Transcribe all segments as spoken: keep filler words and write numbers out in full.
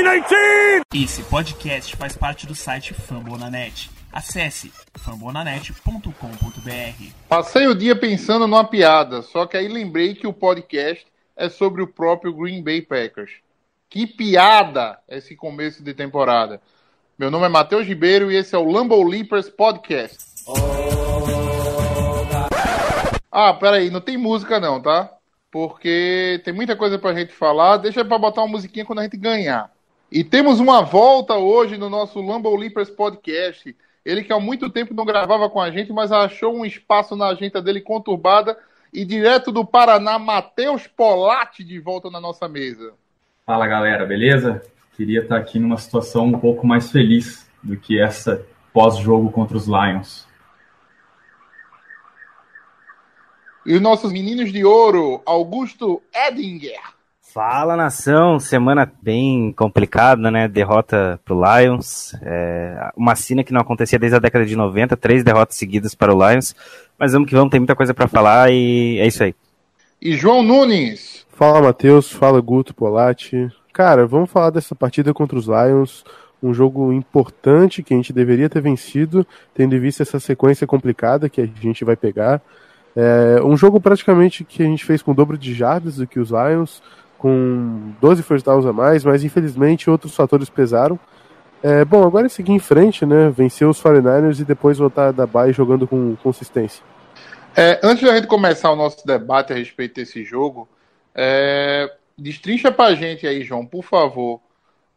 twenty nineteen! Esse podcast faz parte do site Fambonanet. Acesse fambonanet ponto com ponto b r. Passei o dia pensando numa piada, só que aí lembrei que o podcast é sobre o próprio Green Bay Packers. Que piada esse começo de temporada! Meu nome é Matheus Ribeiro e esse é o Lambeau Leapers Podcast. Ah, peraí, não tem música não, tá? Porque tem muita coisa pra gente falar, deixa pra botar uma musiquinha quando a gente ganhar. E temos uma volta hoje no nosso Lambeau Leapers Podcast. Ele que há muito tempo não gravava com a gente, mas achou um espaço na agenda dele conturbada. E direto do Paraná, Matheus Polatti de volta na nossa mesa. Fala galera, beleza? Queria estar aqui numa situação um pouco mais feliz do que essa pós-jogo contra os Lions. E os nossos meninos de ouro, Augusto Edinger. Fala, nação. Semana bem complicada, né? Derrota pro Lions. É uma cena que não acontecia desde a década de noventa. Três derrotas seguidas para o Lions. Mas vamos que vamos, tem muita coisa para falar e é isso aí. E João Nunes. Fala, Matheus. Fala, Guto Polatti. Cara, vamos falar dessa partida contra os Lions. Um jogo importante que a gente deveria ter vencido, tendo em vista essa sequência complicada que a gente vai pegar. É um jogo praticamente que a gente fez com o dobro de jardas do que os Lions, com doze first downs a mais, mas infelizmente outros fatores pesaram. É, bom, agora é seguir em frente, né? Vencer os forty-niners e depois voltar da bye jogando com consistência. É, antes da gente começar o nosso debate a respeito desse jogo, é, destrincha pra gente aí, João, por favor,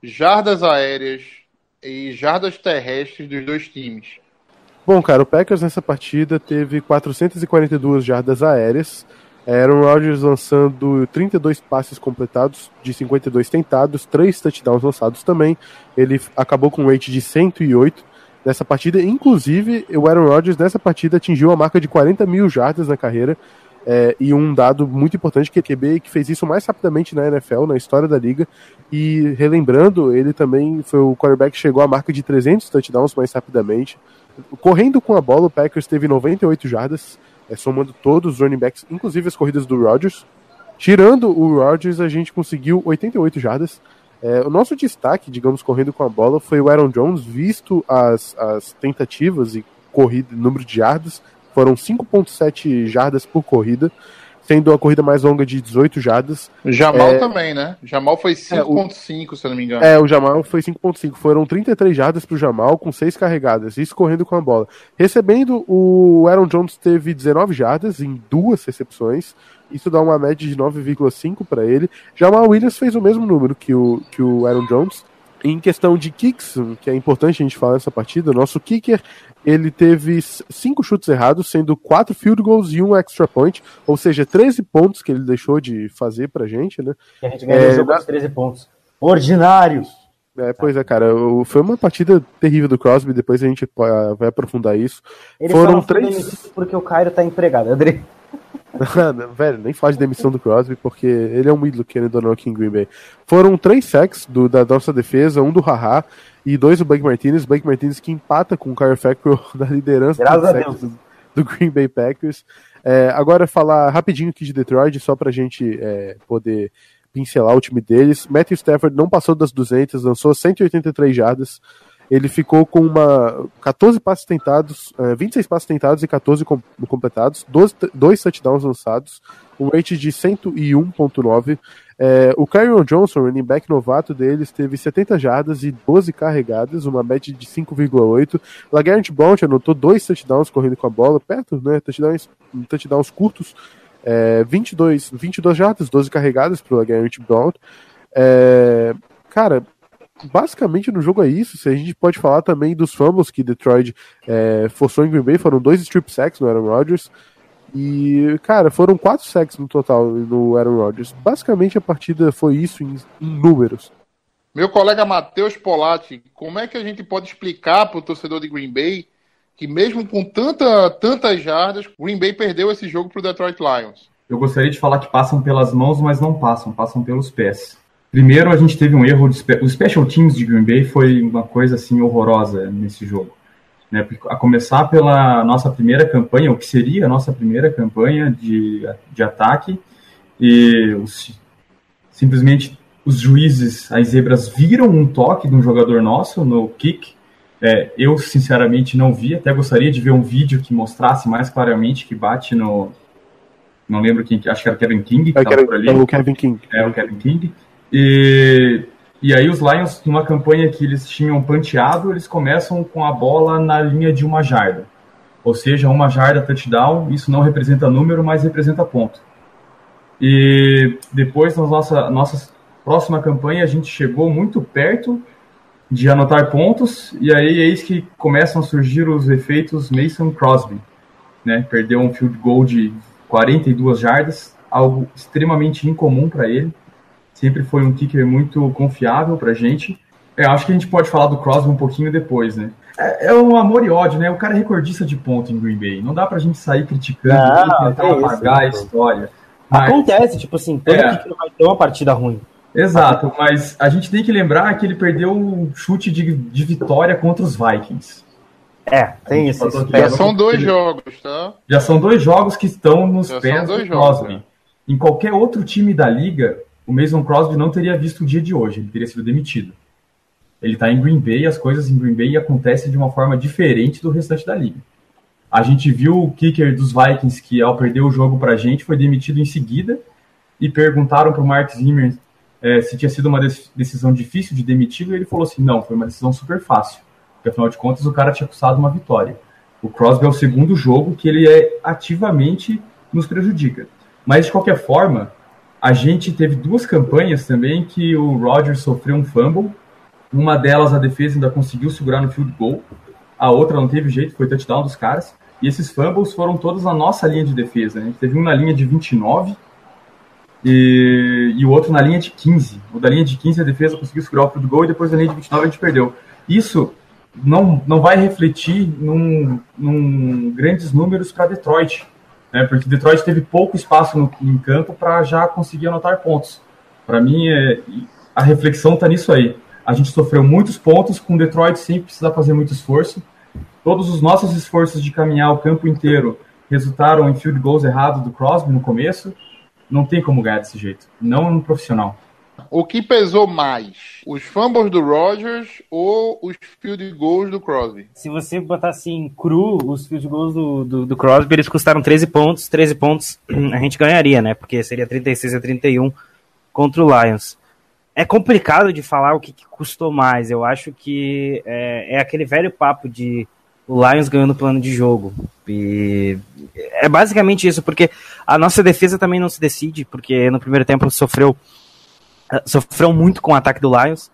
jardas aéreas e jardas terrestres dos dois times. Bom, cara, o Packers nessa partida teve quatrocentas e quarenta e duas jardas aéreas, Aaron Rodgers lançando trinta e dois passes completados, de cinquenta e dois tentados, três touchdowns lançados também. Ele acabou com um rate de cento e oito nessa partida. Inclusive, o Aaron Rodgers nessa partida atingiu a marca de quarenta mil jardas na carreira. É, e um dado muito importante que o Q B que fez isso mais rapidamente na N F L, na história da liga. E relembrando, ele também foi o quarterback que chegou à marca de trezentos touchdowns mais rapidamente. Correndo com a bola, o Packers teve noventa e oito jardas, é, somando todos os running backs, inclusive as corridas do Rodgers. Tirando o Rodgers, a gente conseguiu oitenta e oito jardas. É, o nosso destaque, digamos, correndo com a bola, foi o Aaron Jones, visto as, as tentativas e corrida, número de jardas. Foram cinco vírgula sete jardas por corrida, sendo a corrida mais longa de dezoito jardas. O Jamaal é... também, né? Jamaal foi cinco vírgula cinco, é, o... se eu não me engano. É, o Jamaal foi cinco vírgula cinco. Foram trinta e três jardas pro Jamaal com seis carregadas, isso correndo com a bola. Recebendo, o Aaron Jones teve dezenove jardas em duas recepções. Isso dá uma média de nove vírgula cinco para ele. Jamaal Williams fez o mesmo número que o, que o Aaron Jones. Em questão de kicks, que é importante a gente falar nessa partida, o nosso kicker, ele teve cinco chutes errados, sendo quatro field goals e um extra point, ou seja, treze pontos que ele deixou de fazer pra gente, né? A gente ganhou é, o jogo com treze pontos. Ordinários! É, pois é, cara, foi uma partida terrível do Crosby, depois a gente vai aprofundar isso. Ele Foram três... porque o Cairo tá empregado, André. Velho, nem faz de demissão do Crosby, porque ele é um ídolo que ele donou aqui em Green Bay. Foram três sacks do, da nossa defesa, um do Ha-Ha e dois do Blake Martinez. Blake Martinez que empata com o Kyle Fackrell na liderança do, do Green Bay Packers. É, agora falar rapidinho aqui de Detroit, só pra gente é, poder pincelar o time deles. Matthew Stafford não passou das duzentas, lançou cento e oitenta e três jardas. Ele ficou com uma quatorze passes tentados, vinte e seis passes tentados e catorze completados, dois touchdowns lançados, um rate de cento e um vírgula nove. É, o Kerryon Johnson, running back novato deles, teve setenta jardas e doze carregadas, uma média de cinco vírgula oito. LaGarrette Blount anotou dois touchdowns correndo com a bola, perto, né? Touchdowns, touchdowns curtos, é, vinte e dois jardas, doze carregadas para o LaGarrette Blount. É, cara. Basicamente no jogo é isso. Se a gente pode falar também dos fumbles que Detroit é, forçou em Green Bay, foram dois strip sacks no Aaron Rodgers e, cara, foram quatro sacks no total no Aaron Rodgers. Basicamente a partida foi isso em, em números. Meu colega Matheus Polatti, como é que a gente pode explicar para o torcedor de Green Bay que mesmo com tanta, tantas jardas, Green Bay perdeu esse jogo para o Detroit Lions? Eu gostaria de falar que passam pelas mãos, mas não passam, passam pelos pés. Primeiro, a gente teve um erro, de spe- os special teams de Green Bay foi uma coisa assim horrorosa nesse jogo, né? A começar pela nossa primeira campanha, o que seria a nossa primeira campanha de, de ataque, e os, simplesmente os juízes, as zebras, viram um toque de um jogador nosso no kick. É, eu, sinceramente, não vi. Até gostaria de ver um vídeo que mostrasse mais claramente que bate no... Não lembro quem... Acho que era o Kevin King. Que tava por ali. É o Kevin King. É, o Kevin King. E... E aí os Lions, numa campanha que eles tinham panteado, eles começam com a bola na linha de uma jarda. Ou seja, uma jarda, touchdown, isso não representa número, mas representa ponto. E depois, na nossa, nossa próxima campanha, a gente chegou muito perto de anotar pontos, e aí eis que começam a surgir os efeitos Mason Crosby, né? Perdeu um field goal de quarenta e duas jardas, algo extremamente incomum para ele. Sempre foi um kicker muito confiável pra gente. Eu acho que a gente pode falar do Crosby um pouquinho depois, né? É, é um amor e ódio, né? O cara é recordista de ponto em Green Bay. Não dá pra gente sair criticando, ah, tentar é apagar isso, a história. Mas... Acontece, tipo assim, todo é. kicker vai ter uma partida ruim. Exato, mas a gente tem que lembrar que ele perdeu um chute de, de vitória contra os Vikings. É, tem isso. isso já são dois ele... jogos, tá? Já são dois jogos que estão nos já pés do Crosby. Jogos, né? Em qualquer outro time da liga, o Mason Crosby não teria visto o dia de hoje, ele teria sido demitido. Ele está em Green Bay, as coisas em Green Bay acontecem de uma forma diferente do restante da liga. A gente viu o kicker dos Vikings, que ao perder o jogo para a gente, foi demitido em seguida, e perguntaram para o Mark Zimmer é, se tinha sido uma decisão difícil de demitir, e ele falou assim, não, foi uma decisão super fácil, porque afinal de contas o cara tinha custado uma vitória. O Crosby é o segundo jogo que ele é ativamente nos prejudica. Mas de qualquer forma... A gente teve duas campanhas também que o Rodgers sofreu um fumble. Uma delas a defesa ainda conseguiu segurar no field goal. A outra não teve jeito, foi touchdown dos caras. E esses fumbles foram todos na nossa linha de defesa. Né? A gente teve um na linha de vinte e nove e, e o outro na linha de quinze. O da linha de quinze a defesa conseguiu segurar o field goal e depois na linha de vinte e nove a gente perdeu. Isso não, não vai refletir num, num grandes números para Detroit. É, porque Detroit teve pouco espaço no, em campo para já conseguir anotar pontos. Para mim, é, a reflexão está nisso aí. A gente sofreu muitos pontos, com Detroit sem precisar fazer muito esforço. Todos os nossos esforços de caminhar o campo inteiro resultaram em field goals errados do Crosby no começo. Não tem como ganhar desse jeito, não no profissional. O que pesou mais? Os fumbles do Rodgers ou os field goals do Crosby? Se você botar assim, cru, os field goals do, do, do Crosby, eles custaram treze pontos. treze pontos a gente ganharia, né? Porque seria trinta e seis a trinta e um contra o Lions. É complicado de falar o que, que custou mais. Eu acho que é, é aquele velho papo de o Lions ganhando o plano de jogo. E é basicamente isso, porque a nossa defesa também não se decide, porque no primeiro tempo sofreu... Sofreu muito com o ataque do Lions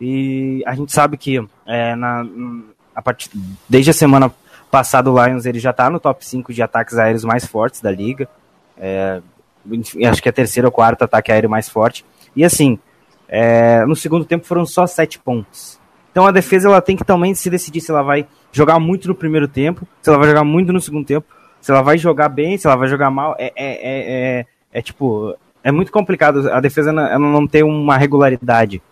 e a gente sabe que é, na, a part... desde a semana passada o Lions ele já está no top cinco de ataques aéreos mais fortes da liga. É, acho que é terceiro ou quarto ataque aéreo mais forte. E assim, é, no segundo tempo foram só sete pontos. Então a defesa ela tem que também se decidir se ela vai jogar muito no primeiro tempo, se ela vai jogar muito no segundo tempo, se ela vai jogar bem, se ela vai jogar mal. É, é, é, é, é tipo... É muito complicado, a defesa ela não tem uma regularidade.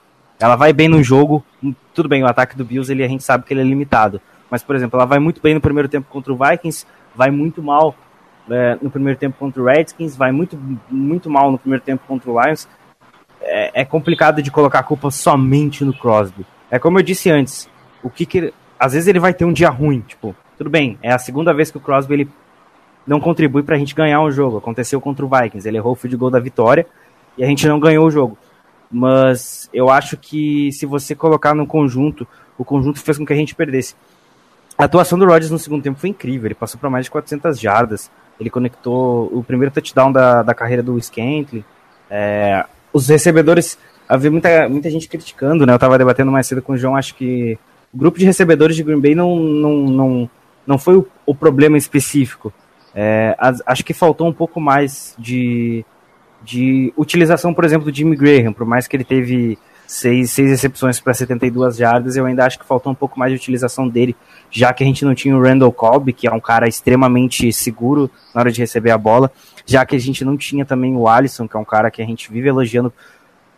Ela vai bem no jogo, tudo bem, o ataque do Bills ele, a gente sabe que ele é limitado. Mas, por exemplo, ela vai muito bem no primeiro tempo contra o Vikings, vai muito mal é, no primeiro tempo contra o Redskins, vai muito, muito mal no primeiro tempo contra o Lions. É, é complicado de colocar a culpa somente no Crosby. É como eu disse antes, o kicker, às vezes ele vai ter um dia ruim, tipo, tudo bem, é a segunda vez que o Crosby... ele não contribui pra gente ganhar um jogo. Aconteceu contra o Vikings, ele errou o field goal da vitória e a gente não ganhou o jogo. Mas eu acho que se você colocar no conjunto, o conjunto fez com que a gente perdesse. A atuação do Rodgers no segundo tempo foi incrível, ele passou para mais de quatrocentas jardas, ele conectou o primeiro touchdown da, da carreira do Scantling. É, os recebedores, havia muita, muita gente criticando, né? Eu tava debatendo mais cedo com o João, acho que o grupo de recebedores de Green Bay não, não, não, não foi o, o problema específico. É, acho que faltou um pouco mais de, de utilização, por exemplo, do Jimmy Graham. Por mais que ele teve seis, seis recepções para setenta e duas jardas, eu ainda acho que faltou um pouco mais de utilização dele, já que a gente não tinha o Randall Cobb, que é um cara extremamente seguro na hora de receber a bola, já que a gente não tinha também o Alisson, que é um cara que a gente vive elogiando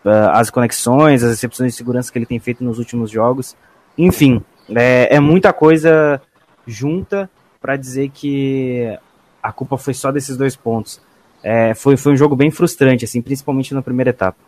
uh, as conexões, as recepções de segurança que ele tem feito nos últimos jogos. Enfim, é, é muita coisa junta para dizer que a culpa foi só desses dois pontos. É, foi, foi um jogo bem frustrante, assim, principalmente na primeira etapa.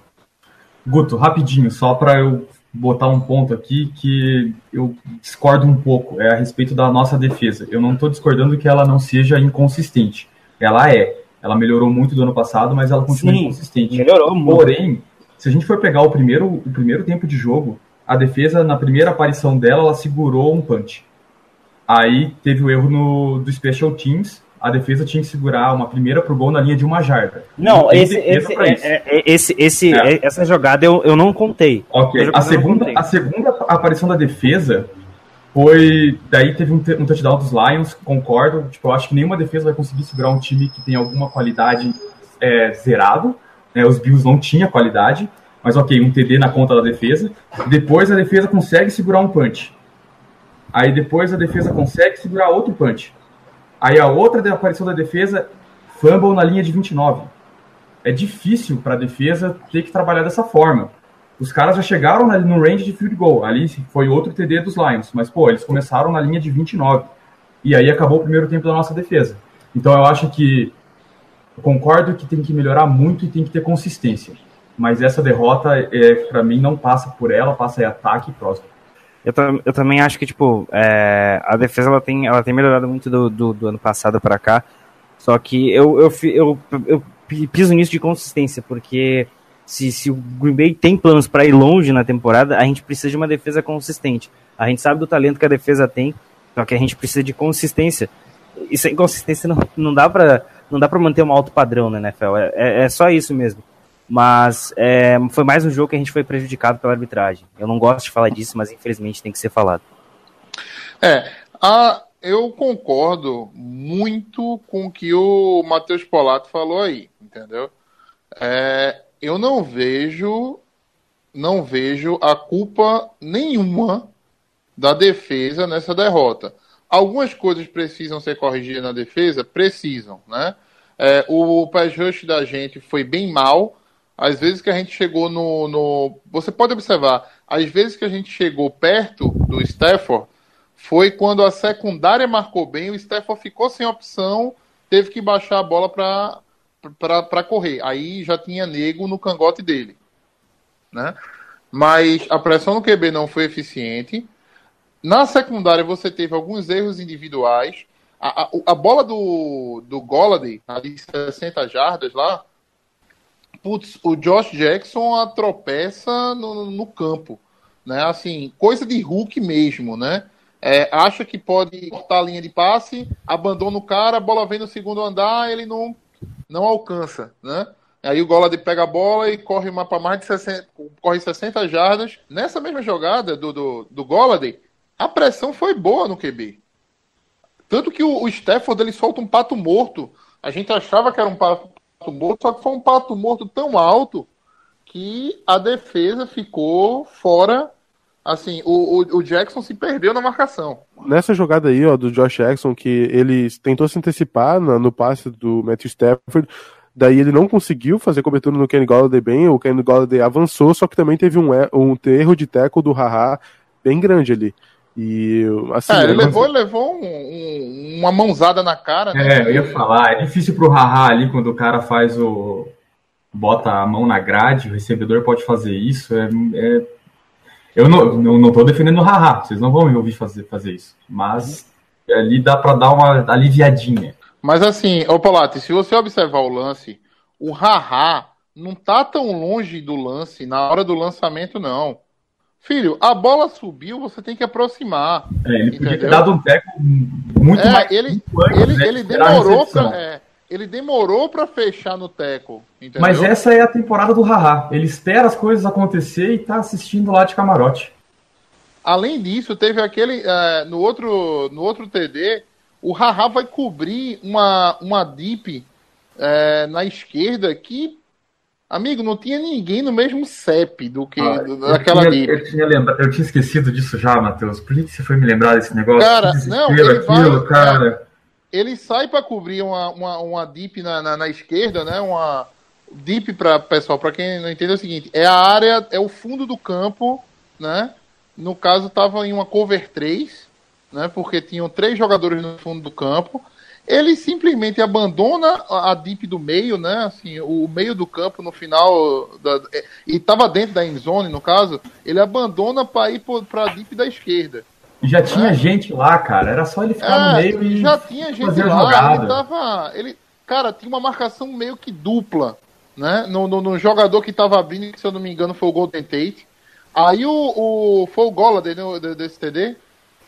Guto, rapidinho, só para eu botar um ponto aqui que eu discordo um pouco, é a respeito da nossa defesa. Eu não estou discordando que ela não seja inconsistente. Ela é. Ela melhorou muito do ano passado, mas ela continua Sim, inconsistente. Melhorou muito. Porém, se a gente for pegar o primeiro, o primeiro tempo de jogo, a defesa, na primeira aparição dela, ela segurou um punch. Aí teve o erro no, do Special Teams. A defesa tinha que segurar uma primeira pro gol na linha de uma jarda. Não, esse, esse, é, é, esse, esse, é. essa jogada eu, eu não contei. Ok, a segunda, contei. a segunda aparição da defesa foi... Daí teve um, um touchdown dos Lions, concordo. Tipo, eu acho que nenhuma defesa vai conseguir segurar um time que tem alguma qualidade é, zerado. É, os Bills não tinham qualidade, mas ok, um T D na conta da defesa. Depois a defesa consegue segurar um punch. Aí depois a defesa consegue segurar outro punch. Aí a outra aparição da defesa, fumble na linha de vinte e nove. É difícil para a defesa ter que trabalhar dessa forma. Os caras já chegaram no range de field goal. Ali foi outro T D dos Lions. Mas, pô, eles começaram na linha de vinte e nove. E aí acabou o primeiro tempo da nossa defesa. Então eu acho que... Eu concordo que tem que melhorar muito e tem que ter consistência. Mas essa derrota, é, para mim, não passa por ela. Passa aí ataque e próximo. Eu, eu também acho que, tipo, é, a defesa ela tem, ela tem melhorado muito do, do, do ano passado para cá, só que eu, eu, eu, eu piso nisso de consistência, porque se, se o Green Bay tem planos para ir longe na temporada, a gente precisa de uma defesa consistente. A gente sabe do talento que a defesa tem, só que a gente precisa de consistência. E sem consistência não, não dá para manter um alto padrão, né, N F L? É, é só isso mesmo. Mas é, foi mais um jogo que a gente foi prejudicado pela arbitragem. Eu não gosto de falar disso, mas infelizmente tem que ser falado. É, a, eu concordo muito com o que o Matheus Polatti falou aí, entendeu? É, eu não vejo, não vejo a culpa nenhuma da defesa nessa derrota. Algumas coisas precisam ser corrigidas na defesa? Precisam, né? É, o pass rush da gente foi bem mal. Às vezes que a gente chegou no, no... Você pode observar, às vezes que a gente chegou perto do Stafford, foi quando a secundária marcou bem, o Stafford ficou sem opção, teve que baixar a bola para para correr. Aí já tinha nego no cangote dele, né? Mas a pressão no Q B não foi eficiente. Na secundária você teve alguns erros individuais. A, a, a bola do, do Golladay, ali de sessenta jardas lá, putz, o Josh Jackson atropeça no, no campo, né? Assim, coisa de Hulk mesmo, né? É, acha que pode cortar a linha de passe, abandona o cara, a bola vem no segundo andar, ele não, não alcança, né? Aí o Golladay pega a bola e corre uma para mais de sessenta, corre sessenta jardas. Nessa mesma jogada do, do, do Golladay, a pressão foi boa no Q B. Tanto que o Stafford, ele solta um pato morto. A gente achava que era um pato morto, só que foi um pato morto tão alto que a defesa ficou fora. Assim, o, o, o Jackson se perdeu na marcação. Nessa jogada aí, ó, do Josh Jackson, que ele tentou se antecipar na, no passe do Matthew Stafford, daí ele não conseguiu fazer cobertura no Kenny Golladay bem, o Kenny Golladay avançou, só que também teve um, um erro de tackle do Ha-Ha bem grande ali. E, assim, ah, ele eu... levou, levou um, um, uma mãozada na cara, né? É, eu ia falar, é difícil pro Ha-Ha ali quando o cara faz o... bota a mão na grade, o recebedor pode fazer isso, é... é... eu não, não, não tô defendendo o Ha-Ha, vocês não vão me ouvir fazer, fazer isso, mas ali dá pra dar uma aliviadinha. Mas assim, ô Polatti, se você observar o lance, o Ha-Ha não tá tão longe do lance, na hora do lançamento não. Filho, a bola subiu, você tem que aproximar. É, ele entendeu? Podia ter dado um teco muito é, mais... Ele, antes, ele, né, ele, demorou pra, é, ele demorou pra fechar no teco, entendeu? Mas essa é a temporada do Ha-Ha. Ele espera as coisas acontecer e tá assistindo lá de camarote. Além disso, teve aquele... É, no, outro, no outro T D, o Ha-Ha vai cobrir uma, uma deep é, na esquerda que... Amigo, não tinha ninguém no mesmo C E P do que ah, do, daquela eu tinha, eu, tinha lembra... eu tinha esquecido disso já, Matheus. Por que você foi me lembrar desse negócio? Cara, não, ele aquilo, vai, cara. Ele sai para cobrir uma, uma, uma deep na, na, na esquerda, né? Uma deep, para pessoal, para quem não entende, é o seguinte: é a área, é o fundo do campo, né? No caso, tava em uma cover três, né? Porque tinham três jogadores no fundo do campo. ele simplesmente abandona a deep do meio, né? Assim, o meio do campo no final, da, e estava dentro da endzone, no caso, ele abandona para ir para a deep da esquerda. Já tinha é. gente lá, cara, era só ele ficar é, no meio e já tinha gente fazer lá, jogada. Ele tava, ele, cara, tinha uma marcação meio que dupla, né? No, no, no jogador que estava abrindo, que se eu não me engano foi o Golden Tate. Aí o, o foi o Golladay, né, desse T D?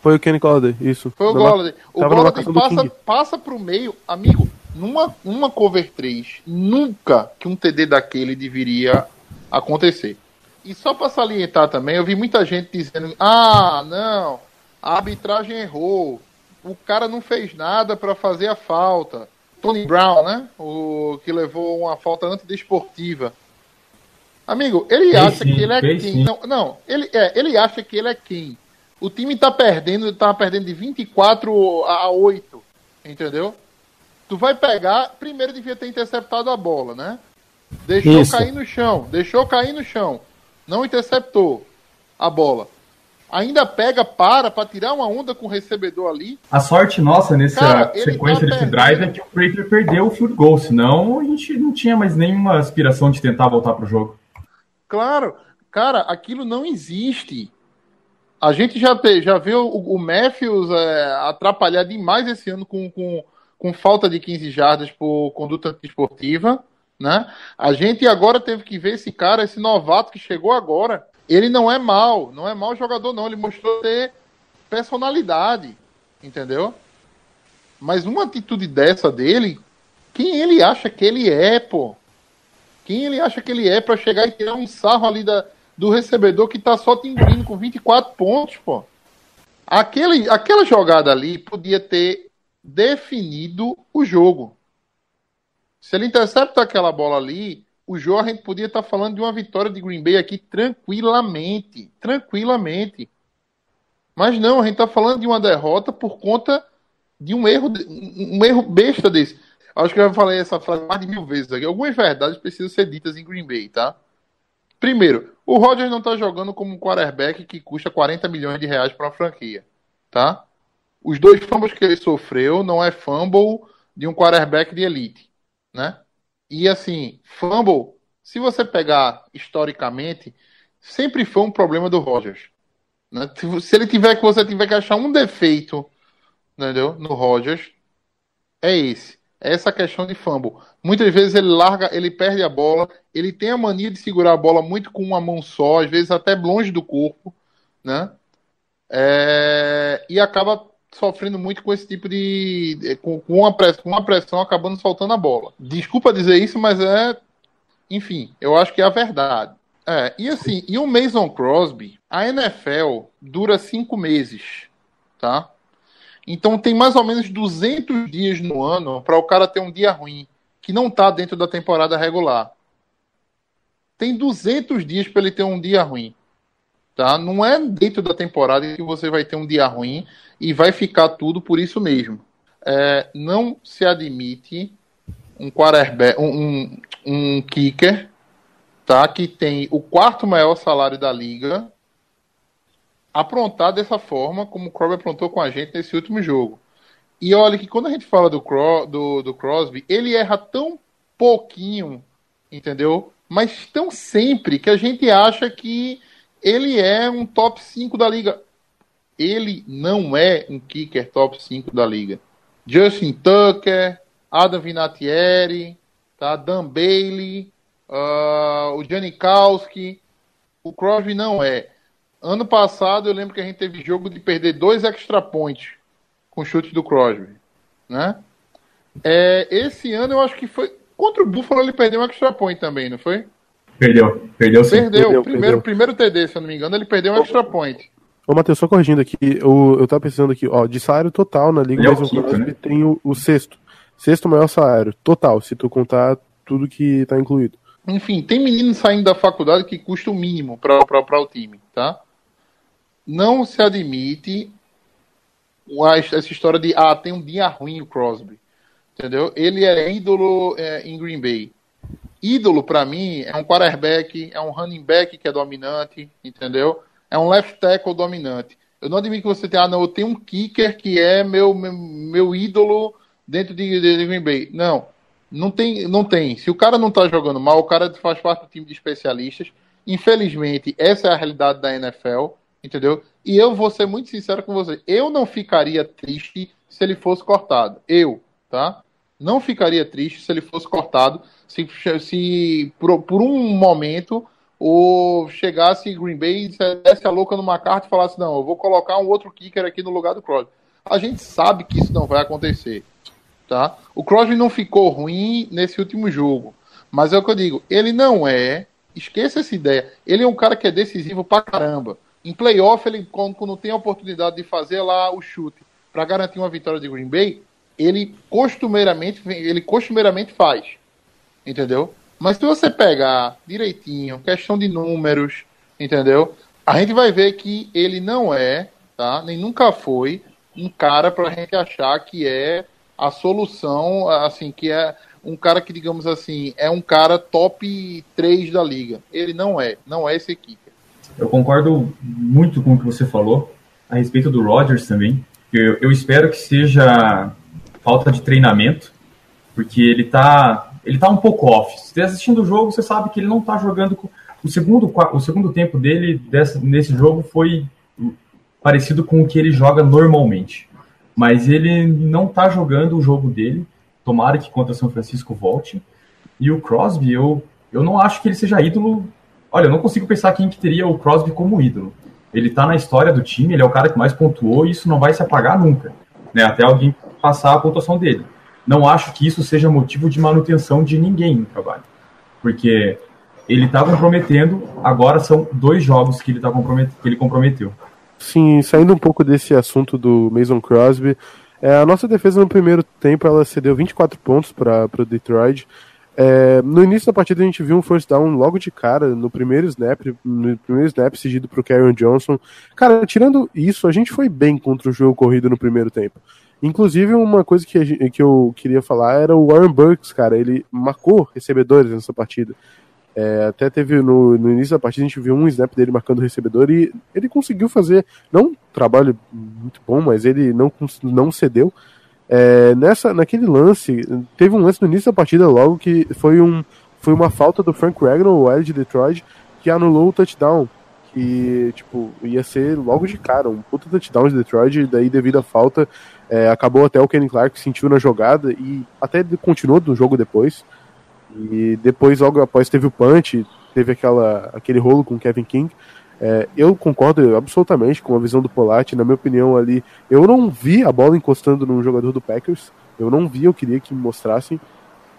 Foi o Kenny Golladay, isso. Foi o Golladay. O Golladay passa, passa pro meio. Amigo, numa uma cover três, nunca que um T D daquele deveria acontecer. E só para salientar também, eu vi muita gente dizendo, ah, não, a arbitragem errou, o cara não fez nada para fazer a falta. Tony Brown, né? O que levou uma falta antidesportiva. Amigo, ele acha que ele é quem? Não, não ele, é, ele acha que ele é quem? O time tá perdendo, tá perdendo de vinte e quatro a oito, entendeu? Tu vai pegar, primeiro devia ter interceptado a bola, né? Deixou Isso. cair no chão, deixou cair no chão, não interceptou a bola. Ainda pega, para, pra tirar uma onda com o recebedor ali. A sorte nossa nessa Cara, sequência tá desse drive é que o Prater perdeu o field goal, senão a gente não tinha mais nenhuma aspiração de tentar voltar pro jogo. Claro, cara, aquilo não existe. A gente já, te, já viu o, o Matheus é, atrapalhar demais esse ano com, com, com falta de quinze jardas por conduta esportiva, né? A gente agora teve que ver esse cara, esse novato que chegou agora. Ele não é mal, não é mau jogador não, ele mostrou ter personalidade, entendeu? Mas uma atitude dessa dele, quem ele acha que ele é, pô? Quem ele acha que ele é pra chegar e tirar um sarro ali da... do recebedor que tá só te engolindo com vinte e quatro pontos, pô. Aquele, aquela jogada ali podia ter definido o jogo. Se ele intercepta aquela bola ali, o jogo a gente podia estar tá falando de uma vitória de Green Bay aqui tranquilamente. Tranquilamente. Mas não, a gente tá falando de uma derrota por conta de um erro, um erro besta desse. Acho que eu já falei essa frase mais de mil vezes aqui. Algumas verdades precisam ser ditas em Green Bay, tá? Primeiro, o Rodgers não tá jogando como um quarterback que custa quarenta milhões de reais para uma franquia, tá? Os dois fumbles que ele sofreu não é fumble de um quarterback de elite, né? E assim, fumble, se você pegar historicamente, sempre foi um problema do Rodgers, né? Se ele tiver que você tiver que achar um defeito, entendeu? No Rodgers, é esse. Essa questão de fumble. Muitas vezes ele larga, ele perde a bola, ele tem a mania de segurar a bola muito com uma mão só, às vezes até longe do corpo, né? É... E acaba sofrendo muito com esse tipo de... Com, com, uma pressão, com uma pressão, acabando soltando a bola. Desculpa dizer isso, mas é... Enfim, eu acho que é a verdade. É, e assim, e o Mason Crosby, a N F L dura cinco meses, tá? Então tem mais ou menos duzentos dias no ano para o cara ter um dia ruim, que não está dentro da temporada regular. Tem duzentos dias para ele ter um dia ruim. Tá? Não é dentro da temporada que você vai ter um dia ruim e vai ficar tudo por isso mesmo. É, não se admite um, quarterback, um, um, um kicker, tá? Que tem o quarto maior salário da liga, aprontar dessa forma como o Crosby aprontou com a gente nesse último jogo. E olha que quando a gente fala do, Cro- do, do Crosby, ele erra tão pouquinho, entendeu? Mas tão sempre que a gente acha que ele é um top cinco da liga. Ele não é um kicker top cinco da liga. Justin Tucker, Adam Vinatieri, tá? Dan Bailey, uh, o Janikowski. O Crosby não é. Ano passado eu lembro que a gente teve jogo de perder dois extra points com chute do Crosby, né? É, esse ano eu acho que foi contra o Buffalo, ele perdeu um extra point também, não foi? Perdeu, perdeu sim. Perdeu, perdeu, primeiro, perdeu. primeiro T D, se eu não me engano, ele perdeu um extra point. Ô Matheus, só corrigindo aqui, eu, eu tava pensando aqui, ó, de salário total na liga, mas o Crosby, né? Tem o, o sexto, sexto maior salário total, se tu contar tudo que tá incluído. Enfim, tem menino saindo da faculdade que custa o mínimo para o time, tá? Não se admite essa história de, ah, tem um dia ruim o Crosby, entendeu? Ele é ídolo é, em Green Bay. Ídolo, para mim, é um quarterback, é um running back que é dominante, entendeu? É um left tackle dominante. Eu não admito que você tenha, ah, não, eu tenho um kicker que é meu, meu, meu ídolo dentro de, de Green Bay. Não, não tem, não tem. Se o cara não tá jogando mal, o cara faz parte do time de especialistas. Infelizmente, essa é a realidade da N F L, entendeu? E eu vou ser muito sincero com você. Eu não ficaria triste se ele fosse cortado. Eu, tá? Não ficaria triste se ele fosse cortado, se, se por, por um momento ou chegasse Green Bay e desse a louca numa carta e falasse, não, eu vou colocar um outro kicker aqui no lugar do Crosby. A gente sabe que isso não vai acontecer, tá? O Crosby não ficou ruim nesse último jogo, mas é o que eu digo, ele não é, esqueça essa ideia, ele é um cara que é decisivo pra caramba. Em playoff, ele, quando não tem a oportunidade de fazer lá o chute pra garantir uma vitória de Green Bay, ele costumeiramente, ele costumeiramente faz, entendeu? Mas se você pegar direitinho, questão de números, entendeu? A gente vai ver que ele não é, tá? Nem nunca foi um cara pra gente achar que é a solução, assim, que é um cara que, digamos assim, é um cara top três da liga. Ele não é, não é esse equipe. Eu concordo muito com o que você falou, a respeito do Rodgers também. Eu, eu espero que seja falta de treinamento, porque ele tá, ele tá um pouco off. Se você assistindo o jogo, você sabe que ele não tá jogando... Com... O, segundo, o segundo tempo dele dessa, nesse jogo foi parecido com o que ele joga normalmente. Mas ele não tá jogando o jogo dele. Tomara que contra São Francisco volte. E o Crosby, eu, eu não acho que ele seja ídolo... Olha, eu não consigo pensar quem que teria o Crosby como ídolo. Ele tá na história do time, ele é o cara que mais pontuou e isso não vai se apagar nunca, né? Até alguém passar a pontuação dele. Não acho que isso seja motivo de manutenção de ninguém no trabalho, porque ele tá comprometendo, agora são dois jogos que ele, tá compromet... que ele comprometeu. Sim, saindo um pouco desse assunto do Mason Crosby, é, a nossa defesa no primeiro tempo, ela cedeu vinte e quatro pontos para o Detroit. É, no início da partida a gente viu um first down logo de cara, no primeiro snap, no primeiro snap cedido pro Kerryon Johnson. Cara, tirando isso, a gente foi bem contra o jogo corrido no primeiro tempo. Inclusive, uma coisa que, que eu queria falar era o Warren Burks, cara, ele marcou recebedores nessa partida. É, até teve no, no início da partida a gente viu um snap dele marcando o recebedor e ele conseguiu fazer, não um trabalho muito bom, mas ele não, não cedeu. É, nessa, naquele lance, teve um lance no início da partida logo que foi, um, foi uma falta do Frank Regnall, o Wild de Detroit, que anulou o touchdown, que tipo, ia ser logo de cara um puta touchdown de Detroit, e daí devido à falta, é, acabou até o Kenny Clark sentiu na jogada e até continuou no jogo depois, e depois logo após teve o punch, teve aquela, aquele rolo com o Kevin King. É, eu concordo absolutamente com a visão do Polatti. Na minha opinião ali, eu não vi a bola encostando num jogador do Packers, eu não vi, eu queria que me mostrassem.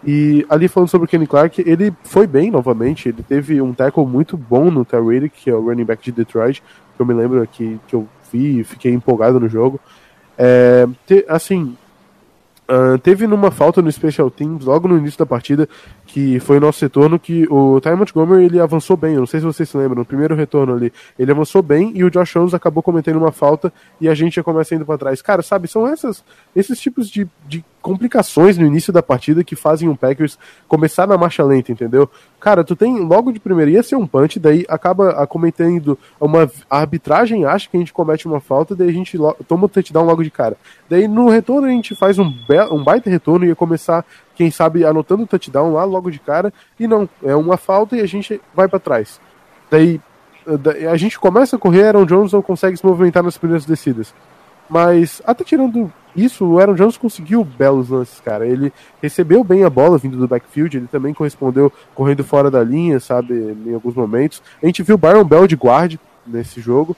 E ali falando sobre o Kenny Clark, ele foi bem novamente, ele teve um tackle muito bom no Tyreek, que é o running back de Detroit, que eu me lembro que, que eu vi e fiquei empolgado no jogo. É, te, assim, Uh, teve numa falta no Special Teams, logo no início da partida, que foi o nosso retorno, que o Ty Montgomery ele avançou bem, eu não sei se vocês se lembram, no primeiro retorno ali, ele avançou bem e o Josh Jones acabou cometendo uma falta e a gente já começa indo pra trás. Cara, sabe, são essas, esses tipos de, de complicações no início da partida que fazem o Packers começar na marcha lenta, entendeu? Cara, tu tem logo de primeira, ia ser um punch, daí acaba cometendo uma a arbitragem, acha que a gente comete uma falta, daí a gente lo, toma o touchdown logo de cara. Daí no retorno a gente faz um belo um baita retorno, ia começar, quem sabe, anotando o touchdown lá logo de cara, e não, é uma falta e a gente vai pra trás. Daí a gente começa a correr, Aaron Jones não consegue se movimentar nas primeiras descidas. Mas até tirando isso, o Aaron Jones conseguiu belos lances, cara. Ele recebeu bem a bola vindo do backfield, ele também correspondeu correndo fora da linha, sabe, em alguns momentos. A gente viu o Byron Bell de guard nesse jogo,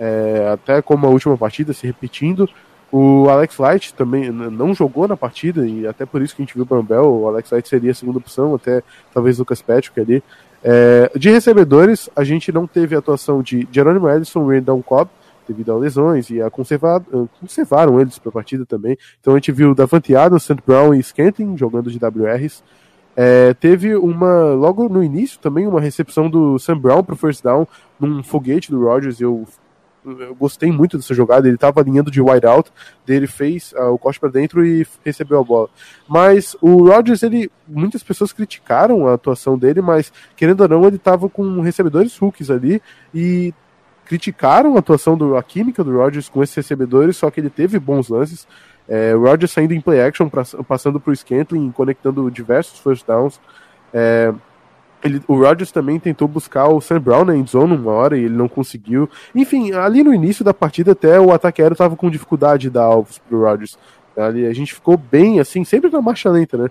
é, até como a última partida, se repetindo. O Alex Light também não jogou na partida, e até por isso que a gente viu o Byron Bell. O Alex Light seria a segunda opção, até talvez o Lucas Patrick ali. É, de recebedores, a gente não teve a atuação de Geronimo Allison e Randall Cobb, devido a lesões, e a conservar, conservaram eles para a partida também. Então a gente viu o Davante Adams, Saint Brown e Scantling jogando de W Rs. É, teve uma, logo no início também, uma recepção do Saint Brown para o first down, num foguete do Rodgers, e eu... eu gostei muito dessa jogada, ele estava alinhando de wide out, ele fez uh, o corte para dentro e recebeu a bola. Mas o Rodgers, ele, muitas pessoas criticaram a atuação dele, mas querendo ou não, ele estava com recebedores rookies ali, e criticaram a atuação, do, a química do Rodgers com esses recebedores, só que ele teve bons lances. É, o Rodgers saindo em play action, pra, passando para o Scantling, conectando diversos first downs. É, ele, o Rodgers também tentou buscar o Saint Brown na endzone uma hora e ele não conseguiu. Enfim, ali no início da partida até o ataque aéreo estava com dificuldade de dar alvos para o Rodgers. Ali, a gente ficou bem, assim, sempre na marcha lenta, né?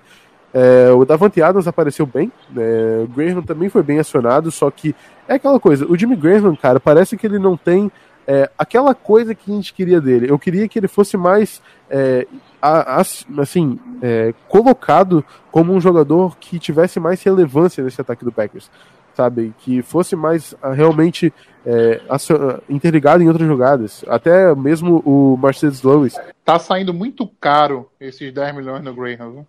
É, o Davante Adams apareceu bem, é, o Graham também foi bem acionado, só que é aquela coisa, o Jimmy Graham, cara, parece que ele não tem é, aquela coisa que a gente queria dele. Eu queria que ele fosse mais é, a, a, assim, é, colocado como um jogador que tivesse mais relevância nesse ataque do Packers, sabe, que fosse mais realmente é, interligado em outras jogadas, até mesmo o Mercedes Lewis. Tá saindo muito caro esses dez milhões no Graham, viu?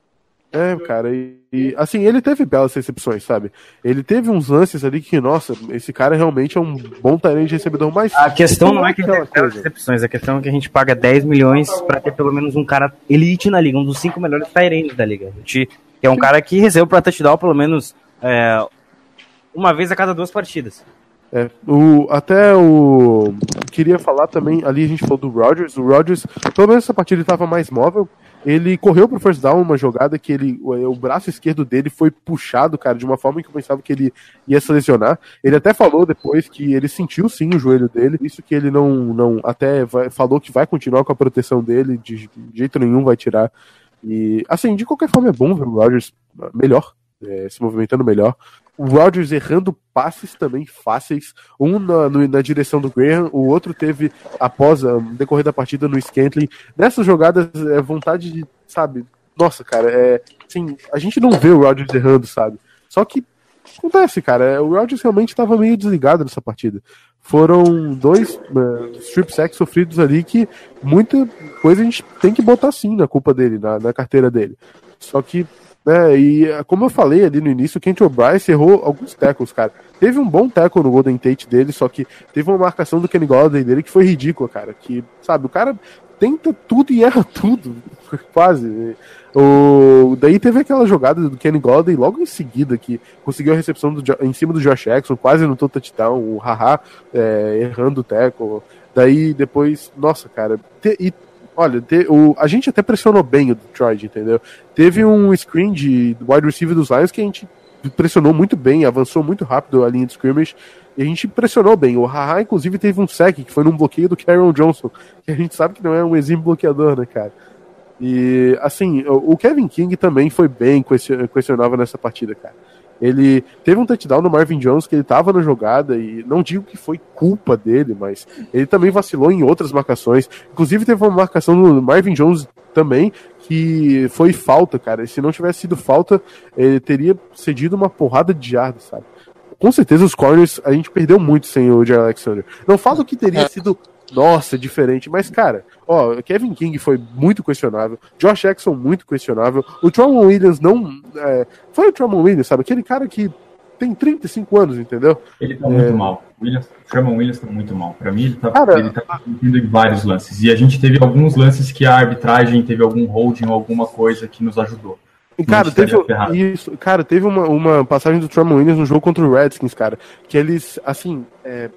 É, cara, e, e assim, ele teve belas recepções, sabe? Ele teve uns lances ali que, nossa, esse cara realmente é um bom talento de recebedor, mais. A questão não é que ele teve belas recepções, a questão é que a gente paga dez milhões pra ter pelo menos um cara elite na liga, um dos cinco melhores tyrants da liga. Que é um cara que recebeu pra touchdown pelo menos é, uma vez a cada duas partidas. É, o, até o... Queria falar também, ali a gente falou do Rodgers, o Rodgers, pelo menos essa partida ele tava mais móvel. Ele correu pro first down, uma jogada que ele, o braço esquerdo dele foi puxado, cara, de uma forma que eu pensava que ele ia se lesionar. Ele até falou depois que ele sentiu sim o joelho dele, isso que ele não, não até vai, falou que vai continuar com a proteção dele, de jeito nenhum vai tirar. E assim, de qualquer forma é bom ver o Rodgers melhor, é, se movimentando melhor. O Rodgers errando passes também fáceis, um na, no, na direção do Graham, o outro teve, após a decorrer da partida, no Scantling. Nessas jogadas, é vontade de, sabe, nossa, cara, é, assim, a gente não vê o Rodgers errando, sabe, só que acontece, cara, o Rodgers realmente estava meio desligado nessa partida. Foram dois uh, strip sacks sofridos ali que muita coisa a gente tem que botar sim na culpa dele, na, na carteira dele, só que né, e como eu falei ali no início, o Kent O'Brice errou alguns tackles, cara. Teve um bom tackle no Golden Tate dele, só que teve uma marcação do Kenny Golladay dele que foi ridícula, cara. Que, sabe, o cara tenta tudo e erra tudo, quase. O... Daí teve aquela jogada do Kenny Golladay logo em seguida, que conseguiu a recepção do jo... em cima do Josh Jackson, quase no touchdown, o Ha-Ha é, errando o tackle. Daí depois, nossa, cara, te... e olha, te, o, a gente até pressionou bem o Detroit, entendeu? Teve um screen de wide receiver dos Lions que a gente pressionou muito bem, avançou muito rápido a linha de scrimmage, e a gente pressionou bem. O Ha-Ha, inclusive, teve um sack que foi num bloqueio do Kerryon Johnson, que a gente sabe que não é um exímio bloqueador, né, cara? E, assim, o, o Kevin King também foi bem questionável nessa partida, cara. Ele teve um touchdown no Marvin Jones que ele tava na jogada e não digo que foi culpa dele, mas ele também vacilou em outras marcações. Inclusive teve uma marcação no Marvin Jones também que foi falta, cara. Se não tivesse sido falta, ele teria cedido uma porrada de jardas, sabe? Com certeza os corners a gente perdeu muito sem o Jair Alexander. Não falo que teria sido... Nossa, diferente, mas cara, ó, Kevin King foi muito questionável, Josh Jackson muito questionável, o Tramon Williams não, é, foi o Tramon Williams, sabe, aquele cara que tem trinta e cinco anos, entendeu? Ele tá é... muito mal, o, Williams, o Tramon Williams tá muito mal, pra mim ele tá, cara, ele tá competindo em vários lances, e a gente teve alguns lances que a arbitragem teve algum holding ou alguma coisa que nos ajudou. Cara, teve, isso, cara, teve uma, uma passagem do Tramon Williams no jogo contra o Redskins, cara, que eles, assim, é...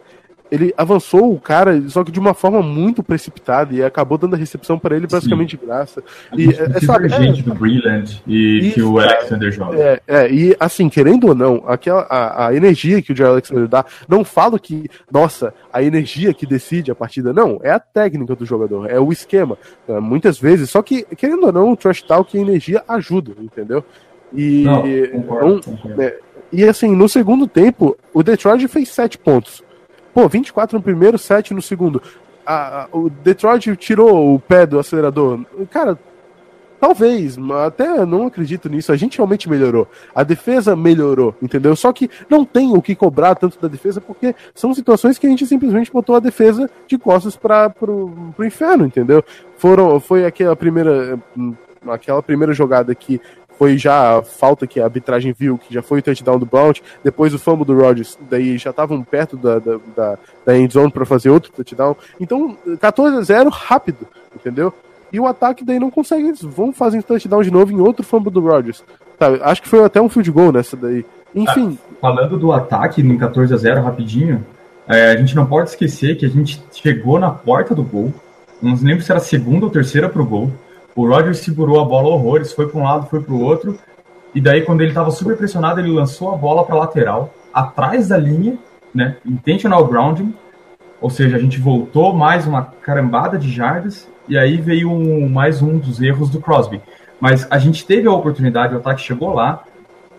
ele avançou o cara, só que de uma forma muito precipitada, e acabou dando a recepção para ele basicamente de graça. E, é, é, sabe, gente é, do Breland e isso, que o Alexander joga. É, é, e assim, querendo ou não, aquela, a, a energia que o Jair Alexander dá, não falo que, nossa, a energia que decide a partida, não, é a técnica do jogador, é o esquema, é, muitas vezes, só que, querendo ou não, o trash talk e a energia ajudam, entendeu? E, não, concordo, um, concordo. É, e assim, no segundo tempo, o Detroit fez sete pontos. Pô, vinte e quatro no primeiro, sete no segundo. A, a, o Detroit tirou o pé do acelerador. Cara, talvez, até não acredito nisso. A gente realmente melhorou. A defesa melhorou, entendeu? Só que não tem o que cobrar tanto da defesa, porque são situações que a gente simplesmente botou a defesa de costas para pro, pro inferno, entendeu? Foram, foi aquela primeira, aquela primeira jogada que foi já a falta que a arbitragem viu, que já foi o touchdown do Blount, depois o fumble do Rodgers, daí já estavam perto da, da, da, da endzone para fazer outro touchdown. Então, catorze a zero rápido, entendeu? E o ataque daí não consegue, eles vão fazer touchdown de novo em outro fumble do Rodgers. Sabe? Acho que foi até um field goal nessa daí. Enfim. Ah, falando do ataque no catorze a zero rapidinho, É, a gente não pode esquecer que a gente chegou na porta do gol, não lembro se era a segunda ou terceira pro gol, o Rodgers segurou a bola horrores, foi para um lado, foi para o outro, e daí quando ele estava super pressionado, ele lançou a bola para a lateral, atrás da linha, né, intentional grounding, ou seja, a gente voltou mais uma carambada de jardas, e aí veio um, mais um dos erros do Crosby. Mas a gente teve a oportunidade, o ataque chegou lá,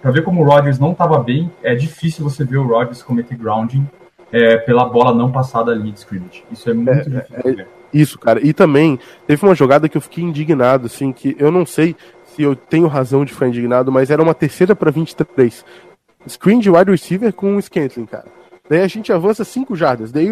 para ver como o Rodgers não estava bem, é difícil você ver o Rodgers cometer grounding é, pela bola não passada ali de scrimmage. Isso é muito é, difícil é, ver. Isso, cara. E também, teve uma jogada que eu fiquei indignado, assim, que eu não sei se eu tenho razão de ficar indignado, mas era uma terceira para vinte e três. Screen de wide receiver com o Scantling, cara. Daí a gente avança cinco jardas, daí,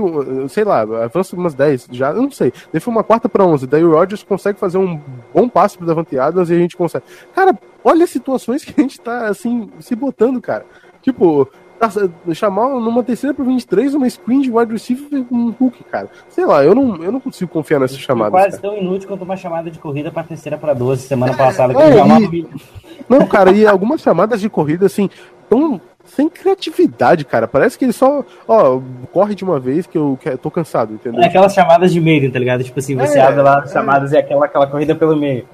sei lá, avança umas dez jardas, eu não sei. Daí foi uma quarta para onze, daí o Rodgers consegue fazer um bom passe pro Davante Adams e a gente consegue. Cara, olha as situações que a gente tá, assim, se botando, cara. Tipo, tá, chamar numa terceira para vinte e três uma screen de wide receiver com um hook, cara. Sei lá, eu não, eu não consigo confiar nessas chamadas. Quase tão inútil quanto uma chamada de corrida para terceira para doze semana passada. Que é, uma... e... Não, cara, e algumas chamadas de corrida, assim, tão... sem criatividade, cara. Parece que ele só, ó, corre de uma vez que eu, que eu tô cansado, entendeu? É aquelas chamadas de meio, tá ligado? Tipo assim, você é, abre lá as chamadas é. e aquela, aquela corrida pelo meio.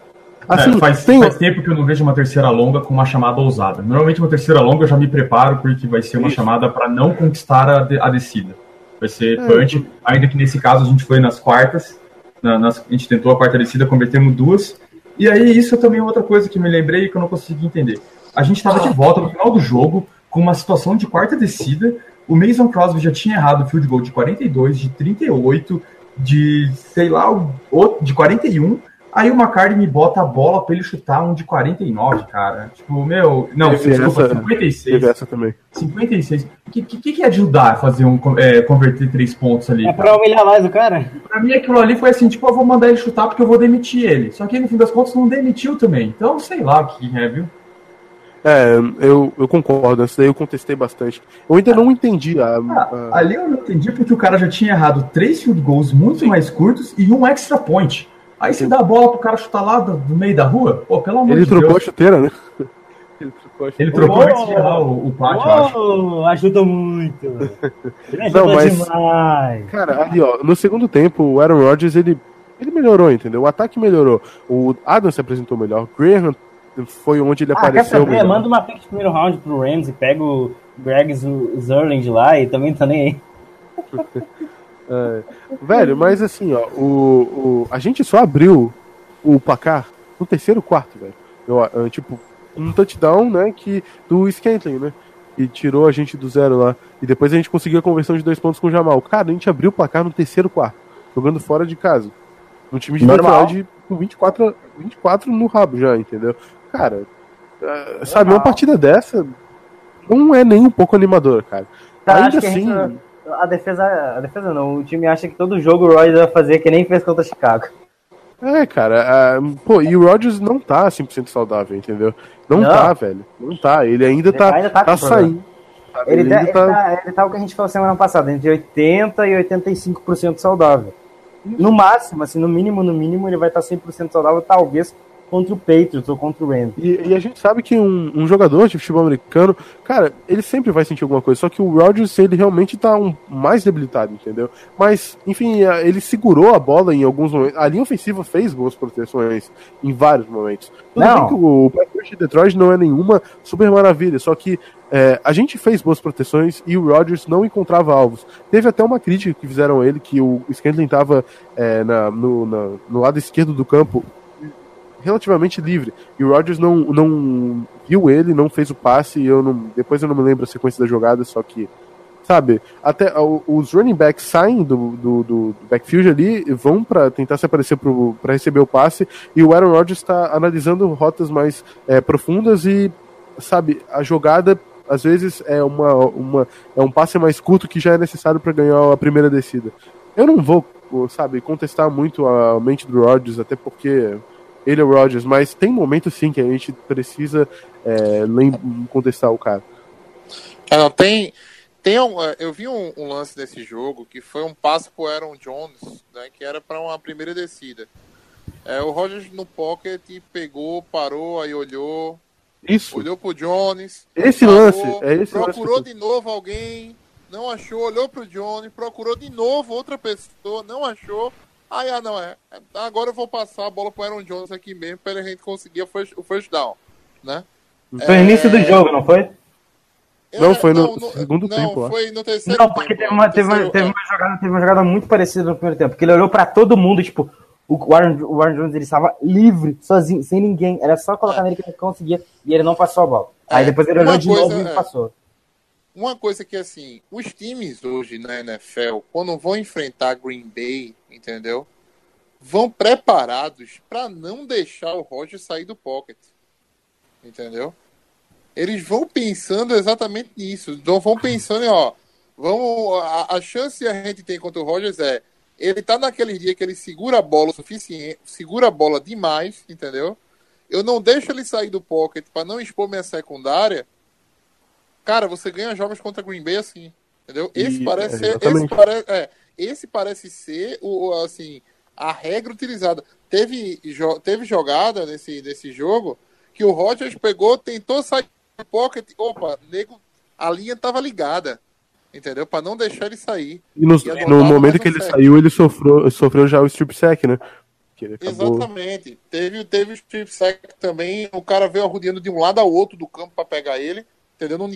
Assim, é, faz, tem... faz tempo que eu não vejo uma terceira longa com uma chamada ousada. Normalmente uma terceira longa eu já me preparo porque vai ser uma Isso. chamada pra não conquistar a, de, a descida. Vai ser é. punch, ainda que nesse caso a gente foi nas quartas, na, nas, a gente tentou a quarta descida, convertemos duas. E aí isso é também outra coisa que me lembrei e que eu não consegui entender. A gente tava de volta no final do jogo, com uma situação de quarta descida, o Mason Crosby já tinha errado o field goal de quarenta e dois, de trinta e oito, de, sei lá, de quarenta e um, aí o McCartney bota a bola pra ele chutar um de quarenta e nove, cara. Tipo, meu... Não, desculpa, essa, cinquenta e seis. Essa também. cinquenta e seis. O que, que, que é ajudar a fazer um... É, converter três pontos ali? É pra humilhar mais o cara? Pra mim aquilo ali foi assim, tipo, eu vou mandar ele chutar porque eu vou demitir ele. Só que no fim das contas não demitiu também. Então, sei lá o que é, viu? É, eu, eu concordo, isso daí eu contestei bastante. Eu ainda não entendi a, ah, a... Ali eu não entendi porque o cara já tinha errado três field goals muito Sim. mais curtos e um extra point. Aí você dá a bola pro cara chutar lá do, do meio da rua? Pô, pelo amor Ele de trocou Deus. a chuteira, né? Ele trocou a chuteira. Ele trocou uou, antes de errar o, o pátio, uou, acho. Ajuda muito. Ele ajuda não, mas, demais. Cara, ali ó, no segundo tempo o Aaron Rodgers, ele, ele melhorou, entendeu? O ataque melhorou. O Adams se apresentou melhor, o Graham foi onde ele ah, apareceu. Quer saber? Manda uma pick de primeiro round pro Rams e pega o Greg Zerland lá e também tá nem aí. É, velho, mas assim, ó, o, o, a gente só abriu o placar no terceiro quarto, velho. Eu, tipo, um touchdown, né, que, do Scantling, né? E tirou a gente do zero lá. E depois a gente conseguiu a conversão de dois pontos com o Jamaal. Cara, a gente abriu o placar no terceiro quarto, jogando fora de casa. Um time de verdade com vinte e quatro, vinte e quatro no rabo já, entendeu? Cara, uh, sabe, uma partida dessa não é nem um pouco animadora, cara. cara Ainda assim... A, gente, a, defesa, a defesa não, o time acha que todo jogo o Rodgers vai fazer que nem fez contra Chicago. É, cara, uh, pô, e o Rodgers não tá cem por cento saudável, entendeu? Não, não tá, velho, não tá, ele ainda ele tá, ainda tá, tá saindo. Tá, ele, ele, tá, ele, tá... Tá, ele tá o que a gente falou semana passada, entre oitenta por cento e oitenta e cinco por cento saudável. No máximo, assim, no mínimo, no mínimo, ele vai estar cem por cento saudável, talvez... contra o Patriots ou contra o Rams. E, e a gente sabe que um, um jogador de futebol americano, cara, ele sempre vai sentir alguma coisa, só que o Rodgers, ele realmente tá um, mais debilitado, entendeu? Mas, enfim, ele segurou a bola em alguns momentos, a linha ofensiva fez boas proteções em vários momentos. Tudo não. bem que o, o Patriots de Detroit não é nenhuma super maravilha, só que é, a gente fez boas proteções e o Rodgers não encontrava alvos. Teve até uma crítica que fizeram a ele, que o Scantling tava é, na, no, na, no lado esquerdo do campo, relativamente livre, e o Rodgers não, não viu ele, não fez o passe, e eu não, depois eu não me lembro a sequência da jogada, só que, sabe, até os running backs saem do, do, do backfield ali, vão para tentar se aparecer para receber o passe, e o Aaron Rodgers está analisando rotas mais é, profundas e, sabe, a jogada às vezes é, uma, uma, é um passe mais curto que já é necessário para ganhar a primeira descida. Eu não vou, sabe, contestar muito a mente do Rodgers, até porque... ele é o Rodgers, mas tem momentos sim que a gente precisa é, contestar o cara. É, não, tem, tem um, eu vi um, um lance desse jogo que foi um passe pro Aaron Jones, né, que era para uma primeira descida. É, o Rodgers no pocket pegou, parou, aí olhou, Isso. olhou pro Jones, Esse parou, lance, é esse procurou lance. de novo alguém, não achou, olhou pro Johnny, procurou de novo outra pessoa, não achou. Aí, ah, não, é. Agora eu vou passar a bola pro Aaron Jones aqui mesmo, pra ele conseguir o first, o first down, né? Foi no início do jogo, não foi? Eu, não, foi no, no segundo não, tempo. Não, foi no terceiro tempo. Não, porque tempo, teve, uma, teve, terceiro, teve, é. uma jogada, teve uma jogada muito parecida no primeiro tempo, porque ele olhou pra todo mundo, tipo, o Aaron, o Aaron Jones, ele estava livre, sozinho, sem ninguém. Era só colocar é. nele que ele conseguia, e ele não passou a bola. É. Aí depois ele olhou uma de coisa, novo e é. passou. Uma coisa que, assim, os times hoje na N F L, quando vão enfrentar Green Bay, entendeu? Vão preparados pra não deixar o Rodgers sair do pocket. Entendeu? Eles vão pensando exatamente nisso. Então vão pensando em, ó, vamos, a, a chance que a gente tem contra o Rodgers é, ele tá naquele dia que ele segura a bola o suficiente, segura a bola demais, entendeu? Eu não deixo ele sair do pocket para não expor minha secundária. Cara, você ganha jogos contra Green Bay assim, entendeu? Esse e, parece ser, esse, pare, é, esse parece ser o, assim, a regra utilizada. Teve, jo, teve jogada nesse, nesse jogo que o Rodgers pegou, tentou sair do pocket, opa, nego, a linha tava ligada, entendeu? Pra não deixar ele sair. E no, e no momento que ele certo. saiu, ele sofreu, sofreu já o strip sack, né? Acabou... Exatamente. Teve, teve o strip sack também, o cara veio arrudeando de um lado ao outro do campo pra pegar ele, entendeu? Não,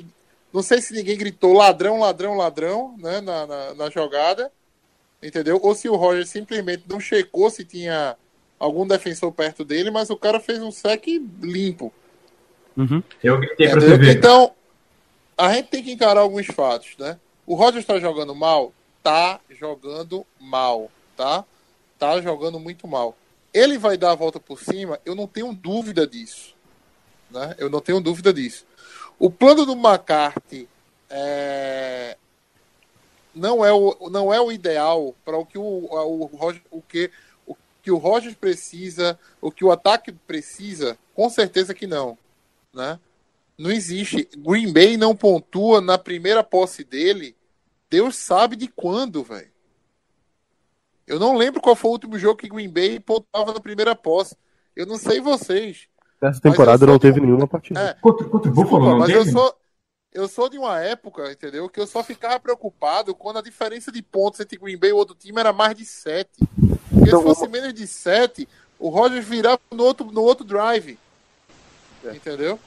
não sei se ninguém gritou ladrão, ladrão, ladrão, né, na, na, na jogada, entendeu? Ou se o Rodgers simplesmente não checou se tinha algum defensor perto dele, mas o cara fez um sec limpo. Uhum. Eu gritei pra você ver. Então, a gente tem que encarar alguns fatos, né? O Rodgers tá jogando mal? Tá jogando mal, tá? Tá jogando muito mal. Ele vai dar a volta por cima? Eu não tenho dúvida disso, né? Eu não tenho dúvida disso. O plano do McCarthy é... não, é o, não é o ideal para o que o, o, o, que, o que o Rodgers precisa, o que o ataque precisa, com certeza que não, né? Não existe. Green Bay não pontua na primeira posse dele, Deus sabe de quando, velho. Eu não lembro qual foi o último jogo que Green Bay pontuava na primeira posse. Eu não sei vocês. Nessa temporada não teve uma... nenhuma partida. É, contra, contra o Buffalo, não mas teve? Eu sou, eu sou de uma época, entendeu? Que eu só ficava preocupado quando a diferença de pontos entre Green Bay e o outro time era mais de sete. Porque então, se fosse menos de sete, o Rodgers virava no outro, no outro drive. É. Entendeu?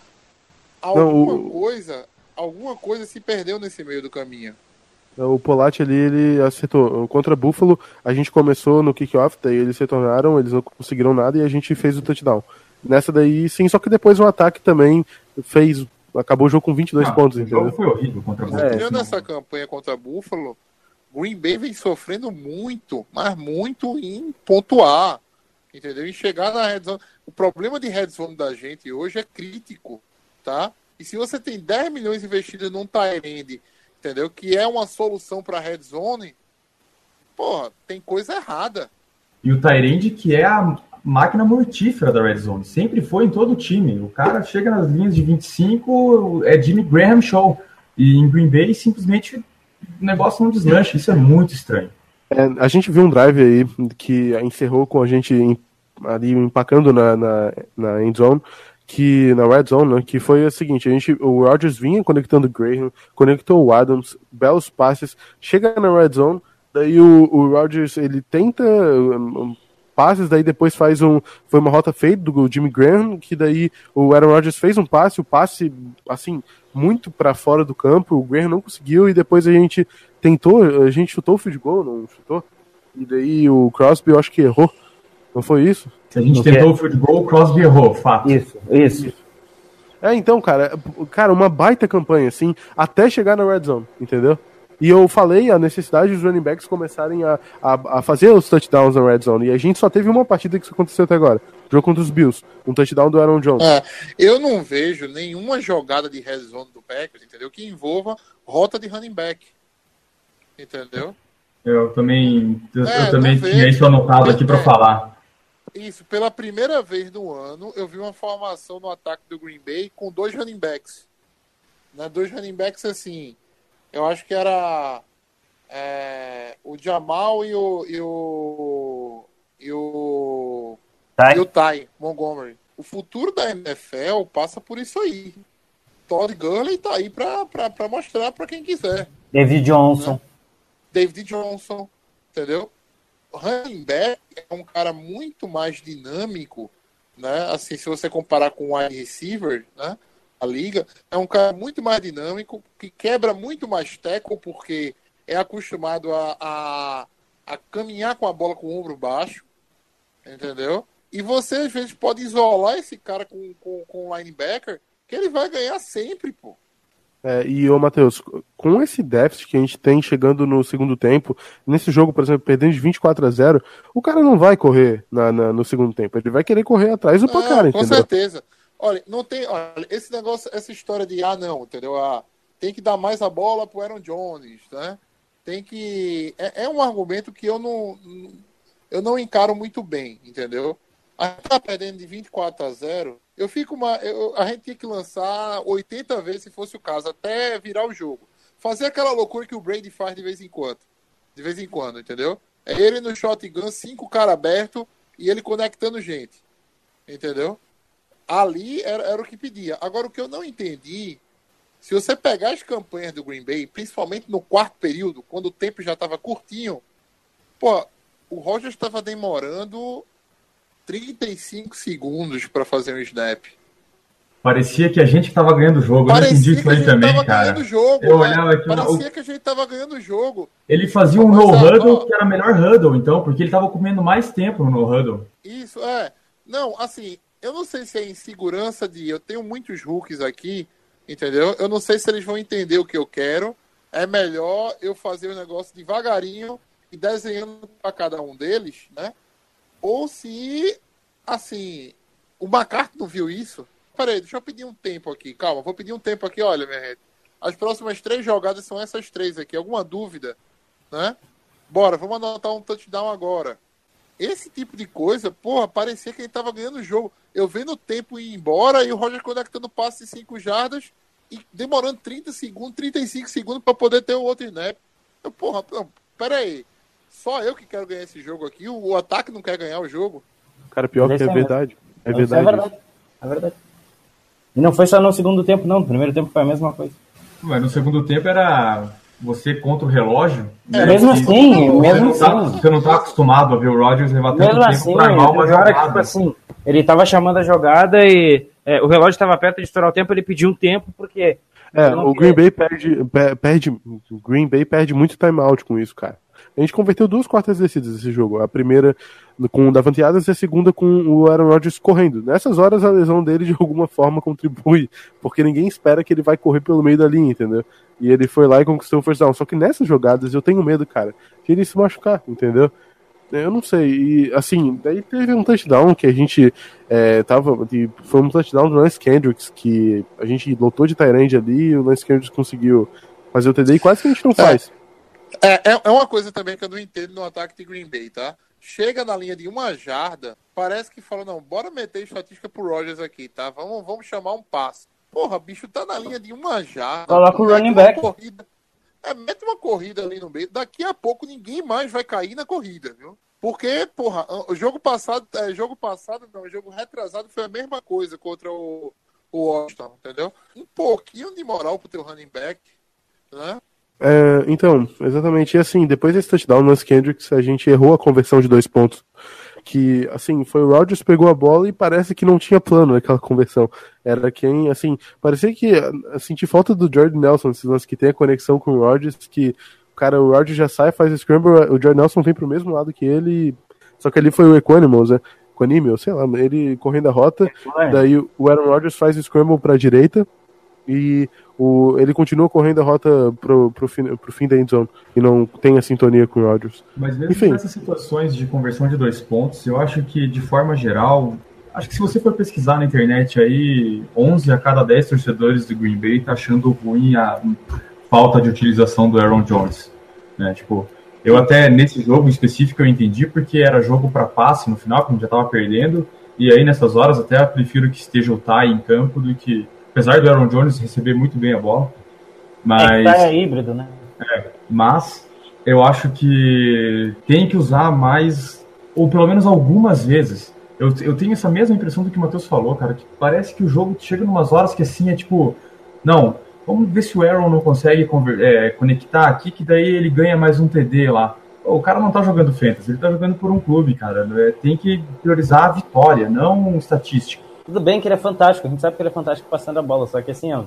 Alguma, não, o... coisa, alguma coisa se perdeu nesse meio do caminho. O Polatti ali, ele acertou. Contra Buffalo, a gente começou no kick-off, daí eles retornaram, eles não conseguiram nada e a gente fez o touchdown. Nessa daí, sim, só que depois o ataque também fez, acabou o jogo com vinte e dois ah, pontos, entendeu? O jogo foi horrível contra o Buffalo. É, nessa campanha contra o Buffalo, Green Bay vem sofrendo muito, mas muito em pontuar, entendeu? Em chegar na red zone. O problema de red zone da gente hoje é crítico, tá? E se você tem dez milhões investidos num tight end, entendeu? Que é uma solução pra red zone, porra, tem coisa errada. E o tight end que é a máquina mortífera da Red Zone, sempre foi em todo o time, o cara chega nas linhas de vinte e cinco, é Jimmy Graham show, e em Green Bay simplesmente o negócio não deslancha, isso é muito estranho. É, a gente viu um drive aí que encerrou com a gente ali empacando na, na, na end zone, que, na Red Zone, né, que foi o seguinte, a gente, o Rodgers vinha conectando o Graham, conectou o Adams, belos passes, chega na Red Zone, daí o, o Rodgers, ele tenta... Um, passes, daí depois faz um, foi uma rota feita do Jimmy Graham, que daí o Aaron Rodgers fez um passe, o passe assim, muito pra fora do campo, o Graham não conseguiu, e depois a gente tentou, a gente chutou o field goal, não chutou, e daí o Crosby eu acho que errou, não foi isso? A gente okay. tentou o field goal, o Crosby errou, fato. Isso, isso, isso. É, então, cara, cara, uma baita campanha, assim, até chegar na Red Zone, entendeu? E eu falei a necessidade dos running backs começarem a, a, a fazer os touchdowns na Red Zone. E a gente só teve uma partida que isso aconteceu até agora. Jogo contra os Bills. Um touchdown do Aaron Jones. É, eu não vejo nenhuma jogada de Red Zone do Packers, entendeu? Que envolva rota de running back. Entendeu? Eu também, eu, é, eu também tinha isso anotado aqui para falar. Isso. Pela primeira vez no ano, eu vi uma formação no ataque do Green Bay com dois running backs. Né? Dois running backs assim... Eu acho que era é, o Jamaal e o e o e o, e o Ty Montgomery. O futuro da N F L passa por isso aí, Todd Gurley tá aí pra, pra, pra mostrar pra quem quiser. David Johnson. Né? David Johnson, entendeu? Running back é um cara muito mais dinâmico, né? Assim, se você comparar com o wide receiver, né? A liga é um cara muito mais dinâmico, que quebra muito mais tackle, porque é acostumado a, a, a caminhar com a bola com o ombro baixo, entendeu? E você, às vezes, pode isolar esse cara com, com, com o linebacker, que ele vai ganhar sempre, pô. É, e, ô, Matheus, com esse déficit que a gente tem chegando no segundo tempo, nesse jogo, por exemplo, perdendo de vinte e quatro a zero, o cara não vai correr na, na, no segundo tempo, ele vai querer correr atrás do é, placar, com entendeu? Com certeza. Olha, não tem, olha, esse negócio, essa história de, ah, não, entendeu? Ah, tem que dar mais a bola pro Aaron Jones, né? Tem que... É, é um argumento que eu não, eu não encaro muito bem, entendeu? A gente tá perdendo de vinte e quatro a zero, eu fico uma... Eu, a gente tinha que lançar oitenta vezes, se fosse o caso, até virar o jogo. Fazer aquela loucura que o Brady faz de vez em quando. De vez em quando, entendeu? É ele no shotgun, cinco caras abertos, e ele conectando gente. Entendeu? Ali era, era o que pedia. Agora, o que eu não entendi, se você pegar as campanhas do Green Bay, principalmente no quarto período, quando o tempo já estava curtinho, pô, o Rodgers estava demorando trinta e cinco segundos para fazer um snap. Parecia que a gente estava ganhando o jogo. Parecia eu entendi que a gente estava ganhando o jogo. Eu olhava aqui, parecia o... que a gente estava ganhando o jogo. Ele fazia um no-huddle, ó... que era melhor huddle, então, porque ele estava comendo mais tempo no no-huddle. Isso, é. Não, assim... Eu não sei se é insegurança de... Eu tenho muitos rookies aqui, entendeu? Eu não sei se eles vão entender o que eu quero. É melhor eu fazer o negócio devagarinho e desenhando para cada um deles, né? Ou se, assim... O McCarthy não viu isso. Peraí, deixa eu pedir um tempo aqui. Calma, vou pedir um tempo aqui. Olha, minha gente. As próximas três jogadas são essas três aqui. Alguma dúvida, né? Bora, vamos anotar um touchdown agora. Esse tipo de coisa, porra, parecia que ele tava ganhando o jogo. Eu vendo o tempo ir embora e o Rodgers conectando passe de cinco jardas e demorando trinta segundos, trinta e cinco segundos pra poder ter o outro snap. Eu, porra, não, pera aí. Só eu que quero ganhar esse jogo aqui. O, o ataque não quer ganhar o jogo. Cara, pior que é verdade. É verdade. É verdade. É verdade. E não foi só no segundo tempo, não. No primeiro tempo foi a mesma coisa. Mas no segundo tempo era... Você contra o relógio? É, mesmo assim, você mesmo não tá, assim. Você não tá acostumado a ver o Rodgers levar tanto tempo assim, pra armar uma jogada. Que, tipo assim, ele tava chamando a jogada e é, o relógio estava perto de estourar o tempo, ele pediu um tempo porque... É, o Green Bay perde, perde, Green Bay perde muito timeout com isso, cara. A gente converteu duas quartas descidas nesse jogo. A primeira com o Davante Adams e a segunda com o Aaron Rodgers correndo. Nessas horas, a lesão dele, de alguma forma, contribui, porque ninguém espera que ele vai correr pelo meio da linha, entendeu? E ele foi lá e conquistou o first down. Só que nessas jogadas, eu tenho medo, cara, de ele se machucar, entendeu? Eu não sei. E, assim, daí teve um touchdown que a gente é, tava... De, foi um touchdown do Lance Kendricks, que a gente lotou de tight end ali e o Lance Kendricks conseguiu fazer o T D e quase que a gente não faz. É, é, é uma coisa também que eu não entendo no ataque de Green Bay, tá? Chega na linha de uma jarda, parece que fala, não, bora meter estatística pro Rodgers aqui, tá? Vamos, vamos chamar um passe. Porra, bicho, tá na linha de uma jarda. Coloca o running back. Corrida, é, mete uma corrida ali no meio. Daqui a pouco ninguém mais vai cair na corrida, viu? Porque, porra, o jogo passado, é, jogo passado, não, o jogo retrasado foi a mesma coisa contra o, o Washington, entendeu? Um pouquinho de moral pro teu running back, né? É, então, exatamente, e assim, depois desse touchdown no Lance Kendricks, a gente errou a conversão de dois pontos, que, assim, foi o Rodgers pegou a bola e parece que não tinha plano naquela conversão, era quem, assim, parecia que, senti falta do Jordan Nelson, esses lances que tem a conexão com o Rodgers, que, cara, o Rodgers já sai, faz o scramble, o Jordan Nelson vem pro mesmo lado que ele, só que ali foi o Equanimeous, né, Equanimeous, sei lá, ele correndo a rota, daí o Aaron Rodgers faz o scramble pra direita, e o, ele continua correndo a rota pro, pro, fim, pro fim da endzone e não tem a sintonia com o Rodgers. Mas mesmo Enfim. nessas situações de conversão de dois pontos, eu acho que de forma geral, acho que se você for pesquisar na internet aí, onze a cada dez torcedores do Green Bay tá achando ruim a falta de utilização do Aaron Jones, né? Tipo, eu até nesse jogo em específico eu entendi porque era jogo para passe no final, porque já tava perdendo, e aí nessas horas até eu prefiro que esteja o Ty em campo do que... Apesar do Aaron Jones receber muito bem a bola, mas... É, é híbrido, né? É, mas eu acho que tem que usar mais, ou pelo menos algumas vezes. Eu, eu tenho essa mesma impressão do que o Matheus falou, cara, que parece que o jogo chega em umas horas que assim, é tipo... Não, vamos ver se o Aaron não consegue conver- é, conectar aqui, que daí ele ganha mais um T D lá. O cara não tá jogando fantasy, ele tá jogando por um clube, cara. Tem que priorizar a vitória, não estatística. Tudo bem que ele é fantástico, a gente sabe que ele é fantástico passando a bola, só que assim, ó,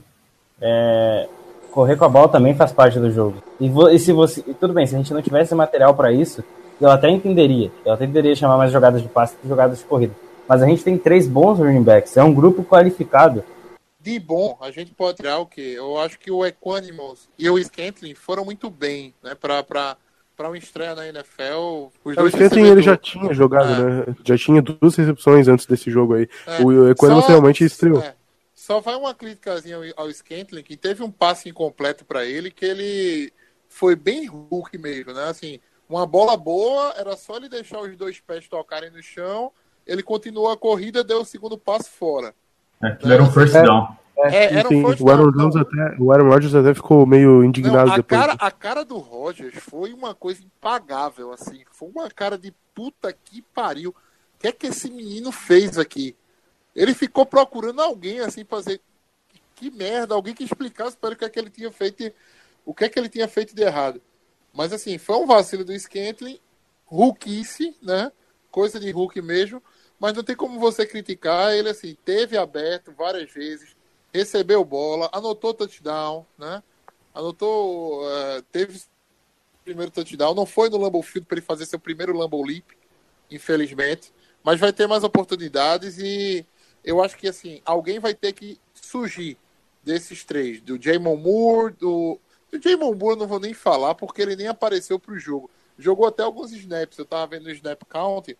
é... correr com a bola também faz parte do jogo. E, vo... e se você, e tudo bem, se a gente não tivesse material pra isso, eu até entenderia, eu até entenderia chamar mais jogadas de passe que jogadas de corrida. Mas a gente tem três bons running backs, é um grupo qualificado. De bom, a gente pode tirar o quê? Eu acho que o Equanimeous e o Scantling foram muito bem, né, pra... pra... para uma estreia na N F L, os dois Scantling, ele já tinha jogado, é. né? Já tinha duas recepções antes desse jogo aí. É. O Equanimeous realmente estreou. É. Só vai uma criticazinha ao Scantling, que teve um passe incompleto para ele, que ele foi bem Hulk mesmo, né? Assim, uma bola boa, era só ele deixar os dois pés tocarem no chão, ele continuou a corrida, deu o segundo passo fora. É, né? Era um first down. É, é, era um first o, Aaron Jones até, o Aaron Rodgers até ficou meio indignado. Não, a depois. Cara, a cara do Rodgers foi uma coisa impagável, assim. Foi uma cara de puta que pariu. O que é que esse menino fez aqui? Ele ficou procurando alguém, assim, fazer que merda, alguém que explicasse para ele o que é que ele tinha feito, o que é que ele tinha feito de errado. Mas, assim, foi um vacilo do Scantling, Hulkice, né? Coisa de Hulk mesmo. Mas não tem como você criticar. Ele, assim, teve aberto várias vezes. Recebeu bola, anotou touchdown, né? Anotou, uh, teve o primeiro touchdown. Não foi no Lambeau Field para ele fazer seu primeiro Lambeau Leap, infelizmente. Mas vai ter mais oportunidades e eu acho que, assim, alguém vai ter que surgir desses três. Do Jamaal Moore, do... Do Jamaal Moore eu não vou nem falar porque ele nem apareceu pro jogo. Jogou até alguns snaps, eu tava vendo o snap count.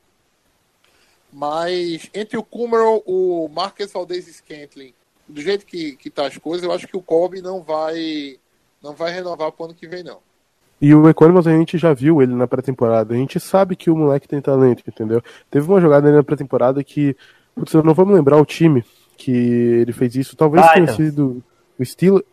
Mas entre o Kummerow, o Marquez Valdes-Scantling, do jeito que, que tá as coisas, eu acho que o Cobb não vai, não vai renovar pro ano que vem, não. E o Equanimeous, a gente já viu ele na pré-temporada. A gente sabe que o moleque tem talento, entendeu? Teve uma jogada ali na pré-temporada que, putz, eu não vou me lembrar o time que ele fez isso. Talvez Titans. Tenha sido o Steelers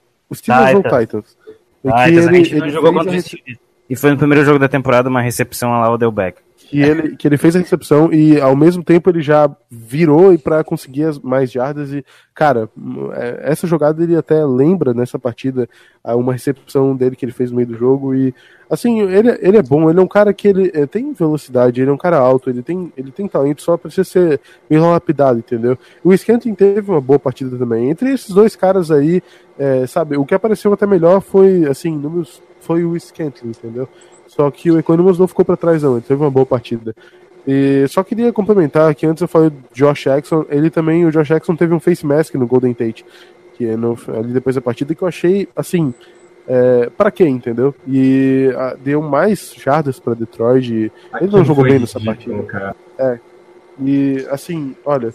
ou o Titans. É que Titans. Ele, a gente ele não jogou contra o Steelers. Rece... E foi no primeiro jogo da temporada uma recepção lá ao Delbeck. Que ele, que ele fez a recepção e, ao mesmo tempo, ele já virou para conseguir as mais jardas. E, cara, essa jogada ele até lembra nessa partida uma recepção dele que ele fez no meio do jogo. E, assim, ele, ele é bom. Ele é um cara que ele é, tem velocidade, ele é um cara alto, ele tem, ele tem talento, só precisa ser meio lapidado, entendeu? O Scantling teve uma boa partida também. Entre esses dois caras aí, é, sabe, o que apareceu até melhor foi, assim, números, foi o Scantling, entendeu? Só que o Equanimeous não ficou para trás não, ele teve uma boa partida. E só queria complementar que antes eu falei do Josh Jackson, ele também, o Josh Jackson teve um face mask no Golden Tate, que é no, ali depois da partida, que eu achei, assim, é, para quê, entendeu? E a, deu mais jardas para Detroit, ele Aquilo não jogou bem nessa partida. Cara. É, e assim, olha,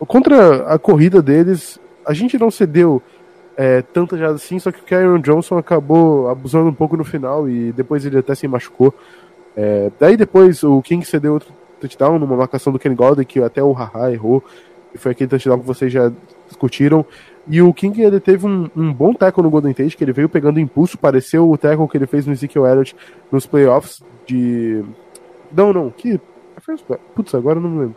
contra a corrida deles, a gente não cedeu... É, tanto já assim, só que o Kerryon Johnson acabou abusando um pouco no final e depois ele até se machucou. É, daí depois o King cedeu outro touchdown numa marcação do Kenny Golladay que até o Ha-Ha errou, e foi aquele touchdown que vocês já discutiram. E o King ele teve um, um bom tackle no Golden Tate, que ele veio pegando impulso, pareceu o tackle que ele fez no Ezekiel Elliott nos playoffs de... Não, não, que... Putz, agora eu não me lembro.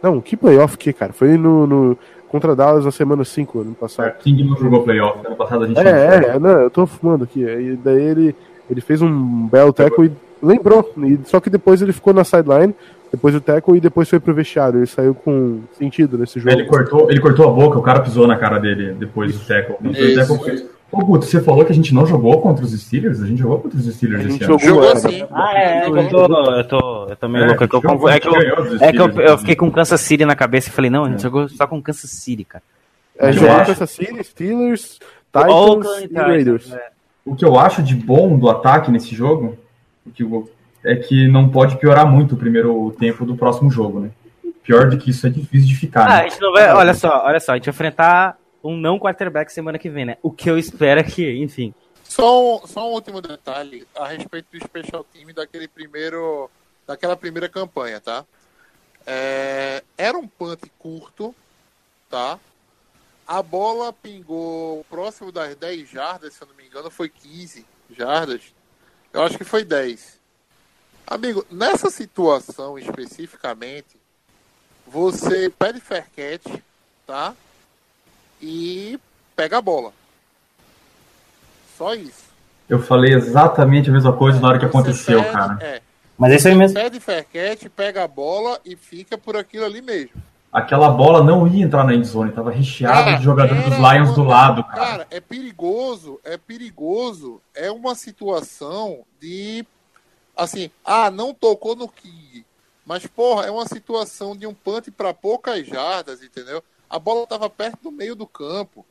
Não, que playoff que, cara? Foi no... no... contra Dallas na semana cinco, ano passado. É, King não jogou playoff, ano passado a gente... É, é, não, eu tô fumando aqui. E daí ele, ele fez um belo tackle e lembrou. E, só que depois ele ficou na sideline, depois o tackle e depois foi pro vestiário. Ele saiu com sentido nesse jogo. Ele cortou, ele cortou a boca, o cara pisou na cara dele depois do tackle. Ô, Guto, você falou que a gente não jogou contra os Steelers? A gente jogou contra os Steelers esse ano. Jogou, jogou sim. Ah, é, é que eu tô, eu tô, eu tô meio é, louco. Eu, tô, é que, eu, é que eu, eu fiquei com Kansas City na cabeça e falei, não, a gente é. jogou só com Kansas City, cara. É, jogou Kansas City, Steelers, Titans e Raiders. É. O que eu acho de bom do ataque nesse jogo é que não pode piorar muito o primeiro tempo do próximo jogo, né? Pior do que isso é difícil de ficar. Ah, né? A gente não vai... Olha só, olha só, a gente vai enfrentar... um não quarterback semana que vem, né? O que eu espero é que, enfim. Só um, só um último detalhe a respeito do special team daquele primeiro, daquela primeira campanha, tá? É, era um punt curto, tá? A bola pingou próximo das dez jardas, se eu não me engano, foi quinze jardas. Eu acho que foi dez. Amigo, nessa situação especificamente, você pede fair catch, tá? E pega a bola. Só isso. Eu falei exatamente a mesma coisa na hora que aconteceu, perde, cara. É. Mas é isso aí mesmo. Perde fair-catch, pega a bola e fica por aquilo ali mesmo. Aquela bola não ia entrar na endzone, tava recheada de jogadores dos Lions do lado, cara. Cara, é perigoso, é perigoso. É uma situação de... Assim, ah, não tocou no King. Mas, porra, é uma situação de um punt para poucas jardas, entendeu? A bola tava perto do meio do campo.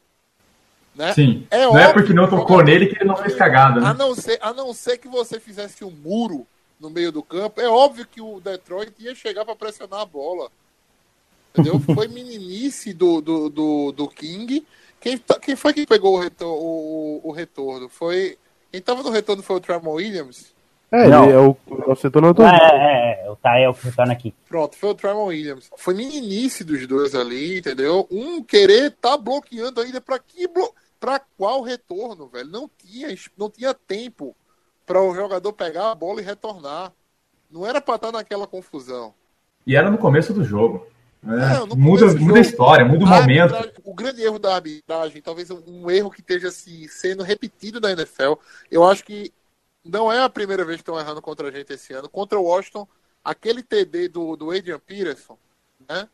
Né? Sim, é não óbvio, é porque não tocou nele que ele não fez cagada. Né? A, não ser, a não ser que você fizesse um muro no meio do campo, é óbvio que o Detroit ia chegar para pressionar a bola. Entendeu? Foi meninice do, do, do, do King. Quem, quem foi que pegou o retorno? O, o retorno? Foi, quem tava no retorno foi o Tramon Williams? É, não. Ele é o, o setor não ah, é, é, é, o Thay é o que retorna aqui. Pronto, foi o Tramon Williams. Foi meninice dos dois ali, entendeu? Um querer tá bloqueando ainda pra, que blo... pra qual retorno, velho? Não tinha, não tinha tempo pra o jogador pegar a bola e retornar. Não era pra estar naquela confusão. E era no começo do jogo. É, é, muda, muda a história, muda o momento. O grande erro da arbitragem, talvez um erro que esteja assim, sendo repetido na N F L, eu acho que não é a primeira vez que estão errando contra a gente esse ano. Contra o Washington, aquele T D do, do Adrian Peterson, né?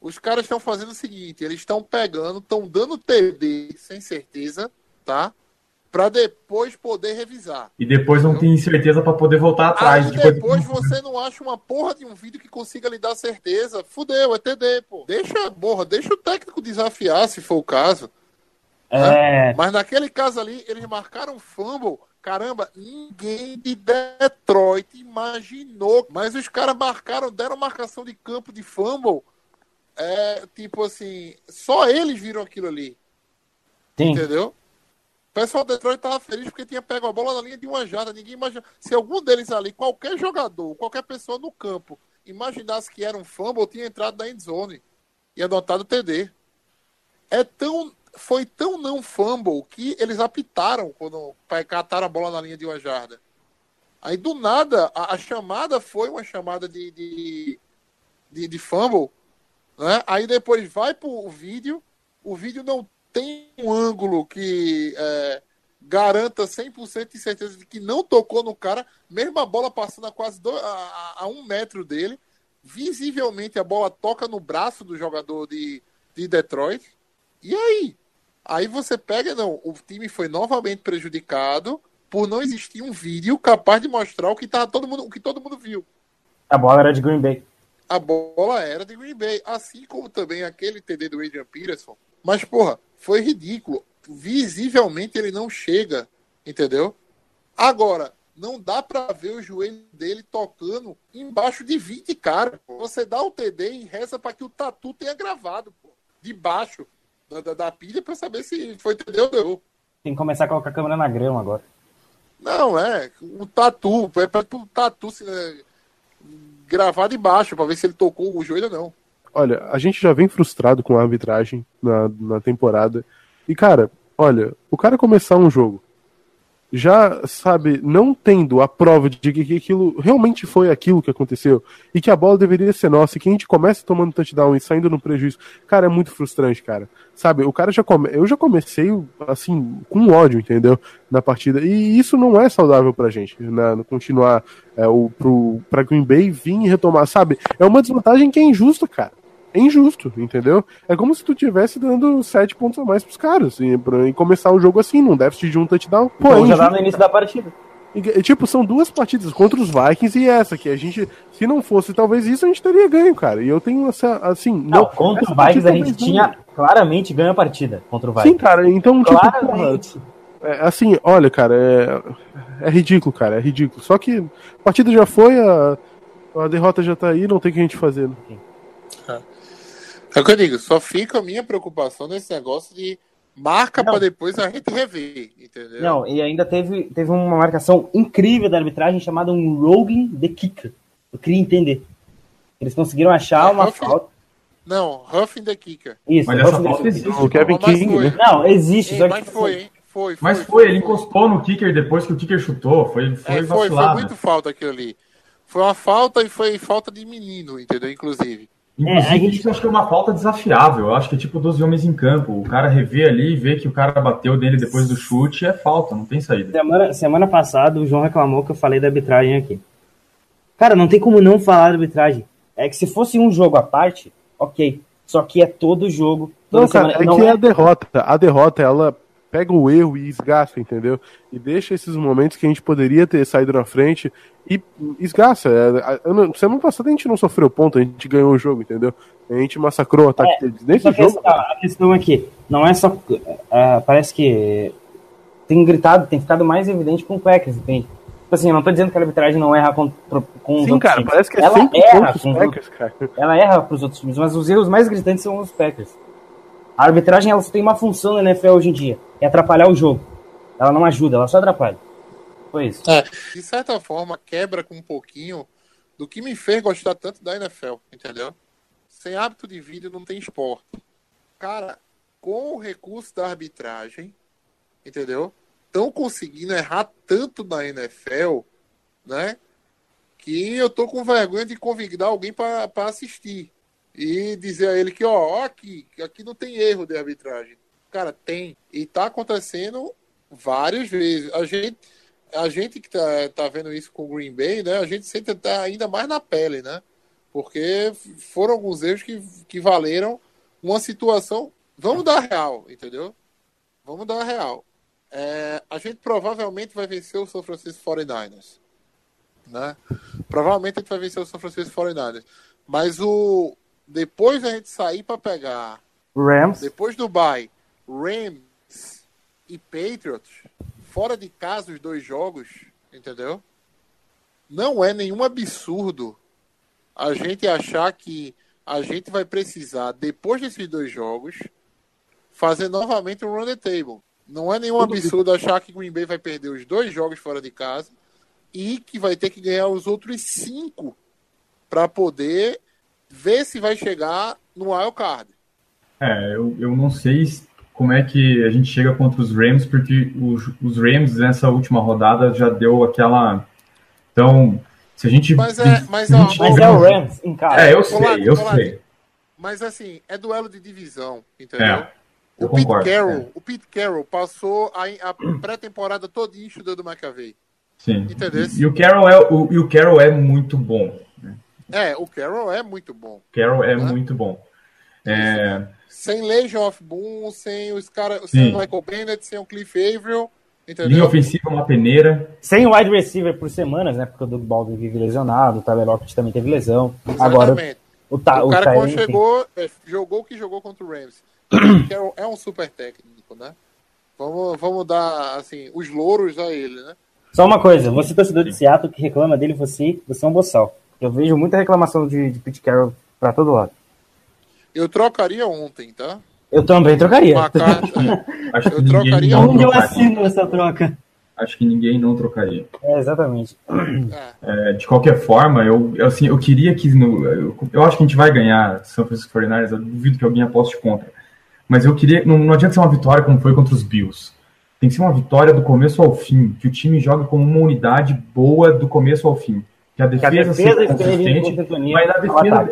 Os caras estão fazendo o seguinte: eles estão pegando, estão dando T D sem certeza, tá? Pra depois poder revisar. E depois não tem certeza pra poder voltar atrás. Aí depois de... você não acha uma porra de um vídeo que consiga lhe dar certeza. Fudeu, é T D, pô. Deixa, porra, deixa o técnico desafiar, se for o caso. É... Né? Mas naquele caso ali, eles marcaram fumble. Caramba, ninguém de Detroit imaginou. Mas os caras marcaram, deram marcação de campo de fumble. É, tipo assim, só eles viram aquilo ali. Sim. Entendeu? O pessoal do Detroit estava feliz porque tinha pego a bola na linha de uma jarda. Ninguém imagina. Se algum deles ali, qualquer jogador, qualquer pessoa no campo, imaginasse que era um fumble, tinha entrado na endzone e anotado o T D. É tão, foi tão não fumble que eles apitaram quando cataram a bola na linha de uma jarda. Aí, do nada, a, a chamada foi uma chamada de, de, de, de fumble. Né? Aí depois vai para o vídeo, o vídeo não tem um ângulo que é, garanta cem por cento de certeza de que não tocou no cara, mesmo a bola passando a quase dois, a, a um metro dele, visivelmente a bola toca no braço do jogador de, de Detroit, e aí? Aí você pega, não, o time foi novamente prejudicado por não existir um vídeo capaz de mostrar o que, tava todo mundo, o que todo mundo viu. A bola era de Green Bay. A bola era de Green Bay, assim como também aquele T D do Adrian Peterson, mas porra, foi ridículo. Visivelmente ele não chega, entendeu? Agora, não dá pra ver o joelho dele tocando embaixo de vinte, cara. Você dá o T D e reza pra que o Tatu tenha gravado, pô, debaixo da, da, da pilha pra saber se foi T D ou não. Tem que começar a colocar a câmera na grama agora. Não, é. O Tatu, é pra o Tatu se, né, gravar debaixo pra ver se ele tocou o joelho ou não. Olha, a gente já vem frustrado com a arbitragem na, na temporada. E, cara, olha, o cara começar um jogo já, sabe, não tendo a prova de que aquilo realmente foi aquilo que aconteceu e que a bola deveria ser nossa e que a gente começa tomando touchdown e saindo no prejuízo. Cara, é muito frustrante, cara. Sabe, o cara já come... eu já comecei, assim, com ódio, entendeu? Na partida. E isso não é saudável pra gente, né? Continuar é, o, pro... pra Green Bay vir e retomar, sabe? É uma desvantagem que é injusta, cara. É injusto, entendeu? É como se tu tivesse dando sete pontos a mais pros caras e, pra, e começar o jogo assim, num déficit de um touchdown. Pô, então, é já dá no início da partida. E, tipo, são duas partidas contra os Vikings e essa que a gente, se não fosse talvez isso, a gente teria ganho, cara. E eu tenho essa, assim... Não, não contra os Vikings a gente não. tinha claramente ganho a partida contra o Vikings. Sim, cara, então... Claramente. Tipo, é, assim, olha, cara, é, é ridículo, cara, é ridículo. Só que a partida já foi, a, a derrota já tá aí, não tem o que a gente fazer. Né? Ah. É o que eu digo, só fica a minha preocupação nesse negócio de marca para depois a gente rever, entendeu? Não, e ainda teve, teve uma marcação incrível da arbitragem chamada um rogue the kicker. Eu queria entender. Eles conseguiram achar é, uma huff, falta... Não, roughing the kicker. Isso, mas essa falta existe. O Kevin King, foi, né? Não, existe. Ei, só mas que foi, foi, hein? Foi, foi, mas foi, foi ele foi. Encostou no kicker depois que o kicker chutou. Foi, foi, é, foi, foi muito falta aquilo ali. Foi uma falta e foi falta de menino, entendeu? Inclusive. Inclusive, é, a gente... isso eu acho que é uma falta desafiável. Eu acho que é tipo doze homens em campo. O cara revê ali e vê que o cara bateu dele depois do chute, é falta, não tem saída. Semana, semana passada o João reclamou que eu falei da arbitragem aqui. Cara, não tem como não falar da arbitragem. É que se fosse um jogo à parte, ok. Só que é todo jogo. Toda não, cara, semana. É não que é a derrota. A derrota, ela pega o erro e esgaça, entendeu? E deixa esses momentos que a gente poderia ter saído na frente e esgaça. Semana passada a gente não sofreu ponto, a gente ganhou o jogo, entendeu? A gente massacrou o ataque é, deles. Nesse jogo... A questão aqui, não é só... Uh, parece que tem gritado, tem ficado mais evidente com o Packers, entende? Tipo assim, eu não tô dizendo que a arbitragem não erra com, com os Sim, outros cara, times. Parece que é ela erra com os Packers, cara. Ela erra pros outros times, mas os erros mais gritantes são os Packers. A arbitragem, ela só tem uma função na N F L hoje em dia, é atrapalhar o jogo. Ela não ajuda, ela só atrapalha. Foi isso. É. De certa forma, quebra com um pouquinho do que me fez gostar tanto da N F L, entendeu? Sem hábito de vídeo não tem esporte. Cara, com o recurso da arbitragem, entendeu? Estão conseguindo errar tanto na N F L, né? Que eu tô com vergonha de convidar alguém para assistir e dizer a ele que, ó, ó, aqui, aqui não tem erro de arbitragem. Cara, tem. E tá acontecendo várias vezes. A gente, a gente que tá, tá vendo isso com o Green Bay, né? A gente sente tá ainda mais na pele, né? Porque foram alguns erros que, que valeram uma situação. Vamos dar real, entendeu? Vamos dar real. É, a gente provavelmente vai vencer o San Francisco forty-niners, né? Provavelmente a gente vai vencer o San Francisco forty-niners, mas o depois da gente sair para pegar Rams, depois do bye, Rams e Patriots fora de casa os dois jogos, entendeu? Não é nenhum absurdo a gente achar que a gente vai precisar depois desses dois jogos fazer novamente um run the table. Não é nenhum absurdo achar que Green Bay vai perder os dois jogos fora de casa e que vai ter que ganhar os outros cinco para poder ver se vai chegar no wild card. É, eu, eu não sei como é que a gente chega contra os Rams, porque os, os Rams nessa última rodada já deu aquela... Então, se a gente... Mas é, mas não, gente... mas é o Rams em casa. É, eu sei, lá, eu sei. Mas assim, é duelo de divisão, entendeu? É. O Pete, concordo, Carroll, é. o Pete Carroll passou a, a pré-temporada todinha estudando o McAvey. Sim. E, e, o Carroll é, o, e o Carroll é muito bom. É, o Carroll é muito bom. Carroll é, é muito bom. É... Sem Legion of Boom, sem os caras, sem o Michael Bennett, sem o Cliff Avril. Linha ofensiva, uma peneira. Sem wide receiver por semanas, né? Porque o Doug Baldwin vive lesionado, o Tyler Lockett também teve lesão. Exatamente. Agora, o, ta, o, o cara quando chegou, jogou o que jogou contra o Rams. Carroll é um super técnico, né? Vamos, vamos dar, assim, os louros a ele, né? Só uma coisa, você torcedor de Seattle que reclama dele, você, você é um boçal. Eu vejo muita reclamação de, de Pete Carroll pra todo lado. Eu trocaria ontem, tá? Eu também trocaria. Uma carta, é. Acho que eu trocaria ontem. Onde eu assino essa troca? Acho que ninguém não trocaria. É, exatamente. É. É, de qualquer forma, eu, assim, eu queria que... No, eu, eu acho que a gente vai ganhar San Francisco forty-niners, eu duvido que alguém aposte contra. Mas eu queria... Não, não adianta ser uma vitória como foi contra os Bills. Tem que ser uma vitória do começo ao fim, que o time joga como uma unidade boa do começo ao fim. Que a defesa seja consistente, mas a defesa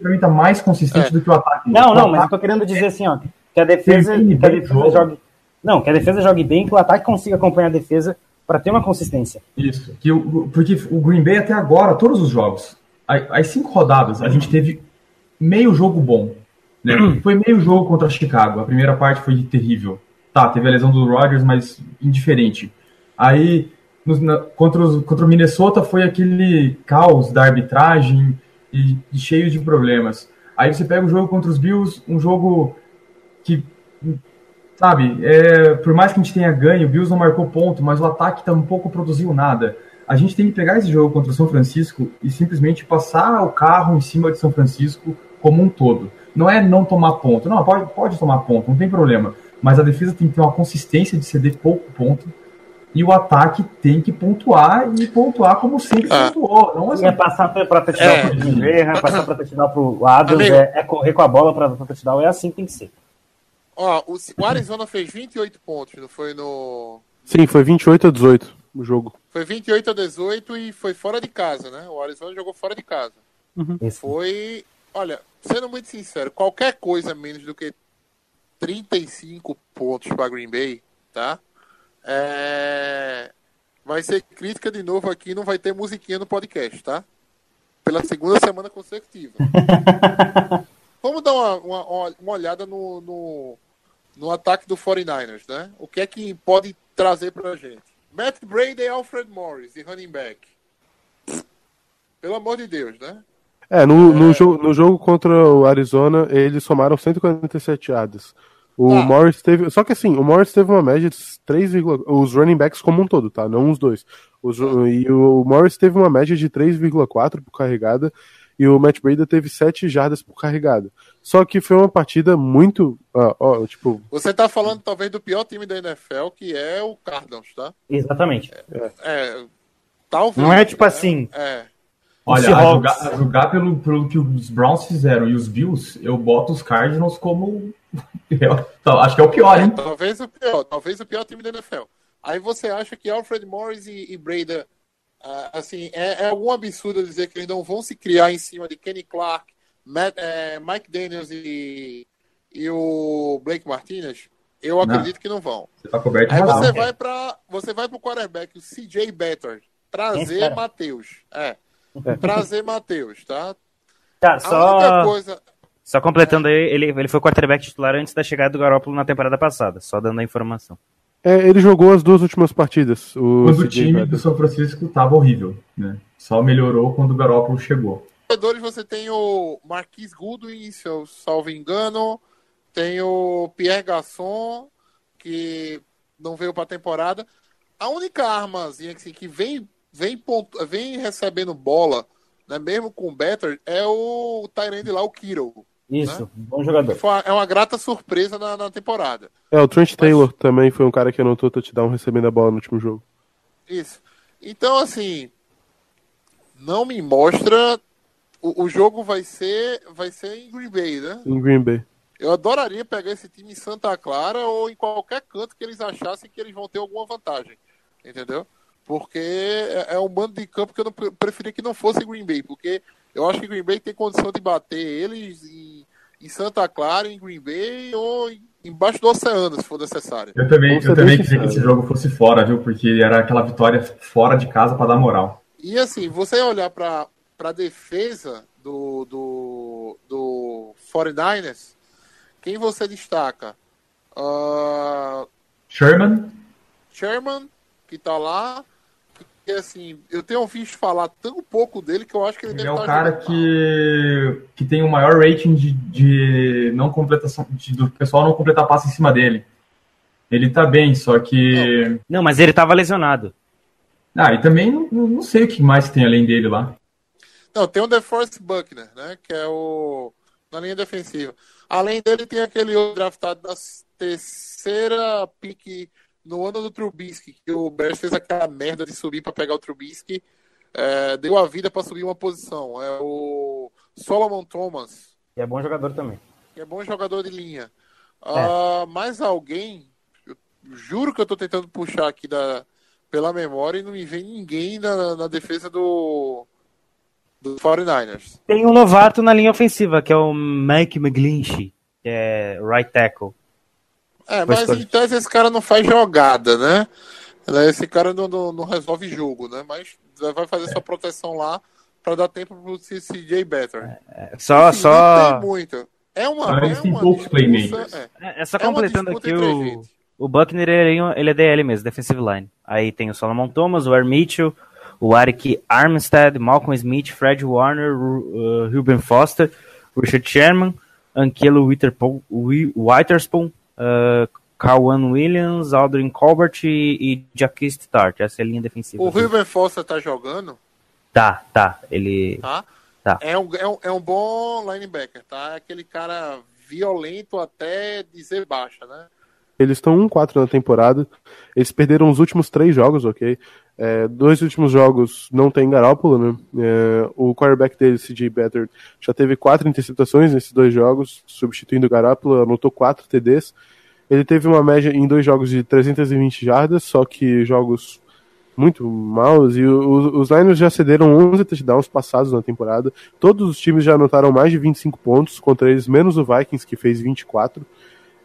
para mim tá mais consistente é. do que o ataque. Não, o não, ataque, mas eu tô querendo dizer assim, ó, que a defesa, que a defesa jogue... Não, que a defesa jogue bem, que o ataque consiga acompanhar a defesa para ter uma consistência. Isso, que o, porque o Green Bay até agora, todos os jogos, as cinco rodadas, a gente teve meio jogo bom, né? Foi meio jogo contra Chicago, a primeira parte foi terrível. Tá, teve a lesão do Rodgers, mas indiferente. Aí... Na, contra, os, contra o Minnesota foi aquele caos da arbitragem e, e cheio de problemas. Aí você pega o jogo contra os Bills, um jogo que, sabe, é, por mais que a gente tenha ganho, o Bills não marcou ponto, mas o ataque tampouco produziu nada. A gente tem que pegar esse jogo contra o São Francisco e simplesmente passar o carro em cima de São Francisco como um todo. Não é não tomar ponto, não, pode, pode tomar ponto, não tem problema, mas a defesa tem que ter uma consistência de ceder pouco ponto. E o ataque tem que pontuar e pontuar como sempre ah. pontuou. Não assim. É passar para touchdown é. pro Jimmy Graham, é passar para touchdown pro Adams, é, é correr com a bola para touchdown, é assim que tem que ser. Ó, o, o Arizona fez vinte e oito pontos, não foi no... Sim, foi vinte e oito a dezoito o jogo. Foi vinte e oito a dezoito e foi fora de casa, né? O Arizona jogou fora de casa. Uhum. Foi Olha, sendo muito sincero, qualquer coisa menos do que trinta e cinco pontos para Green Bay, tá? É... vai ser crítica de novo aqui, não vai ter musiquinha no podcast, tá? Pela segunda semana consecutiva. Vamos dar uma, uma, uma olhada no, no, no ataque do forty-niners, né? O que é que pode trazer pra gente? Matt Brady e Alfred Morris, e running back. Pelo amor de Deus, né? É, no, é... no, jogo, no jogo contra o Arizona, eles somaram cento e quarenta e sete yardas. O ah. Morris teve... Só que assim, o Morris teve uma média de três os running backs como um todo, tá? Não os dois. Os, ah. E o Morris teve uma média de três vírgula quatro por carregada, e o Matt Brady teve sete jardas por carregada. Só que foi uma partida muito... Ó, ó, tipo... Você tá falando talvez do pior time da N F L, que é o Cardinals, tá? Exatamente. É, é, talvez, não é tipo né? assim... É. Olha, a jogar, a jogar pelo, pelo que os Browns fizeram e os Bills, eu boto os Cardinals como... Acho que é o pior, hein? Talvez o pior, talvez o pior time da N F L. Aí você acha que Alfred Morris e, e Brady... Uh, assim, é, é algum absurdo dizer que eles não vão se criar em cima de Kenny Clark, Matt, é, Mike Daniels e, e o Blake Martinez. Eu não acredito que não vão. Você tá coberto. Aí você, não, vai pra, você vai pro quarterback, o C J Beathard, trazer Matheus. É, trazer Matheus, tá? Tá, só, coisa... só completando aí, é... ele, ele foi quarterback titular antes da chegada do Garoppolo na temporada passada, só dando a informação. É, ele jogou as duas últimas partidas. O quando o time do São Francisco estava horrível, né? Só melhorou quando o Garoppolo chegou. Jogadores, você tem o Marquez Goodwin, se eu salvo engano, tem o Pierre Garçon, que não veio para a temporada. A única armazinha assim, que vem, vem, pontu... vem recebendo bola, né? Mesmo com o Better, é o Tyrande lá, o Kittle. Isso, né? Bom jogador. É uma grata surpresa na, na temporada. É, o Trent Mas... Taylor também foi um cara que anotou touchdown recebendo a bola no último jogo. Isso. Então, assim, não me mostra... O, o jogo vai ser, vai ser em Green Bay, né? Em Green Bay. Eu adoraria pegar esse time em Santa Clara ou em qualquer canto que eles achassem que eles vão ter alguma vantagem. Entendeu? Porque é um bando de campo que eu não, preferia que não fosse Green Bay, porque... Eu acho que Green Bay tem condição de bater eles em, em Santa Clara, em Green Bay ou em, embaixo do oceano, se for necessário. Eu também, eu também queria que esse jogo fosse fora, viu? Porque era aquela vitória fora de casa para dar moral. E assim, você olhar para a defesa do, do, do forty-niners, quem você destaca? Uh, Sherman. Sherman, que está lá. Assim, eu tenho ouvido falar tão pouco dele que eu acho que ele, ele deve é o cara que, que tem o maior rating de, de não completação de, do pessoal não completar passe em cima dele. Ele tá bem, só que... Não, não mas ele tava lesionado. Ah, e também não, não sei o que mais tem além dele lá. Não, tem o DeForest Buckner, né, que é o... na linha defensiva. Além dele tem aquele outro draftado da terceira pique... No ano do Trubisky, que o Bears fez aquela merda de subir para pegar o Trubisky, é, deu a vida para subir uma posição. É o Solomon Thomas. Que é bom jogador também. Que é bom jogador de linha. É. Uh, mais alguém, eu juro que eu tô tentando puxar aqui da, pela memória e não me vem ninguém na, na defesa do, do forty-niners. Tem um novato na linha ofensiva, que é o Mike McGlinchey, que é right tackle. É, mas em tese esse cara não faz jogada, né? Esse cara não, não, não resolve jogo, né? Mas vai fazer é. sua proteção lá pra dar tempo pro C J Beathard. É, só, assim, só... Não tem muito. É uma, é uma disputa... É. É, só completando é aqui, o, o Buckner, ele é D L mesmo, defensive line. Aí tem o Solomon Thomas, o Air Mitchell, o Arik Armstead, Malcolm Smith, Fred Warner, uh, Ruben Foster, Richard Sherman, Anquelo Witherspoon, Uh, Kerryon Williams, Aldrin Colbert e, e Jaquez Tart. Essa é a linha defensiva. O Ruben Foster tá jogando? Tá, tá. Ele... Tá? Tá. É, um, é, um, é um bom linebacker, tá? Aquele cara violento até dizer baixa, né? Eles estão um a quatro na temporada. Eles perderam os últimos três jogos, ok? É, dois últimos jogos não tem Garoppolo, né? É, o quarterback dele, C J Beathard, já teve quatro interceptações nesses dois jogos, substituindo o Garoppolo, anotou quatro T Ds. Ele teve uma média em dois jogos de trezentos e vinte jardas, só que jogos muito maus, e os, os Niners já cederam onze touchdowns passados na temporada. Todos os times já anotaram mais de vinte e cinco pontos contra eles, menos o Vikings, que fez vinte e quatro.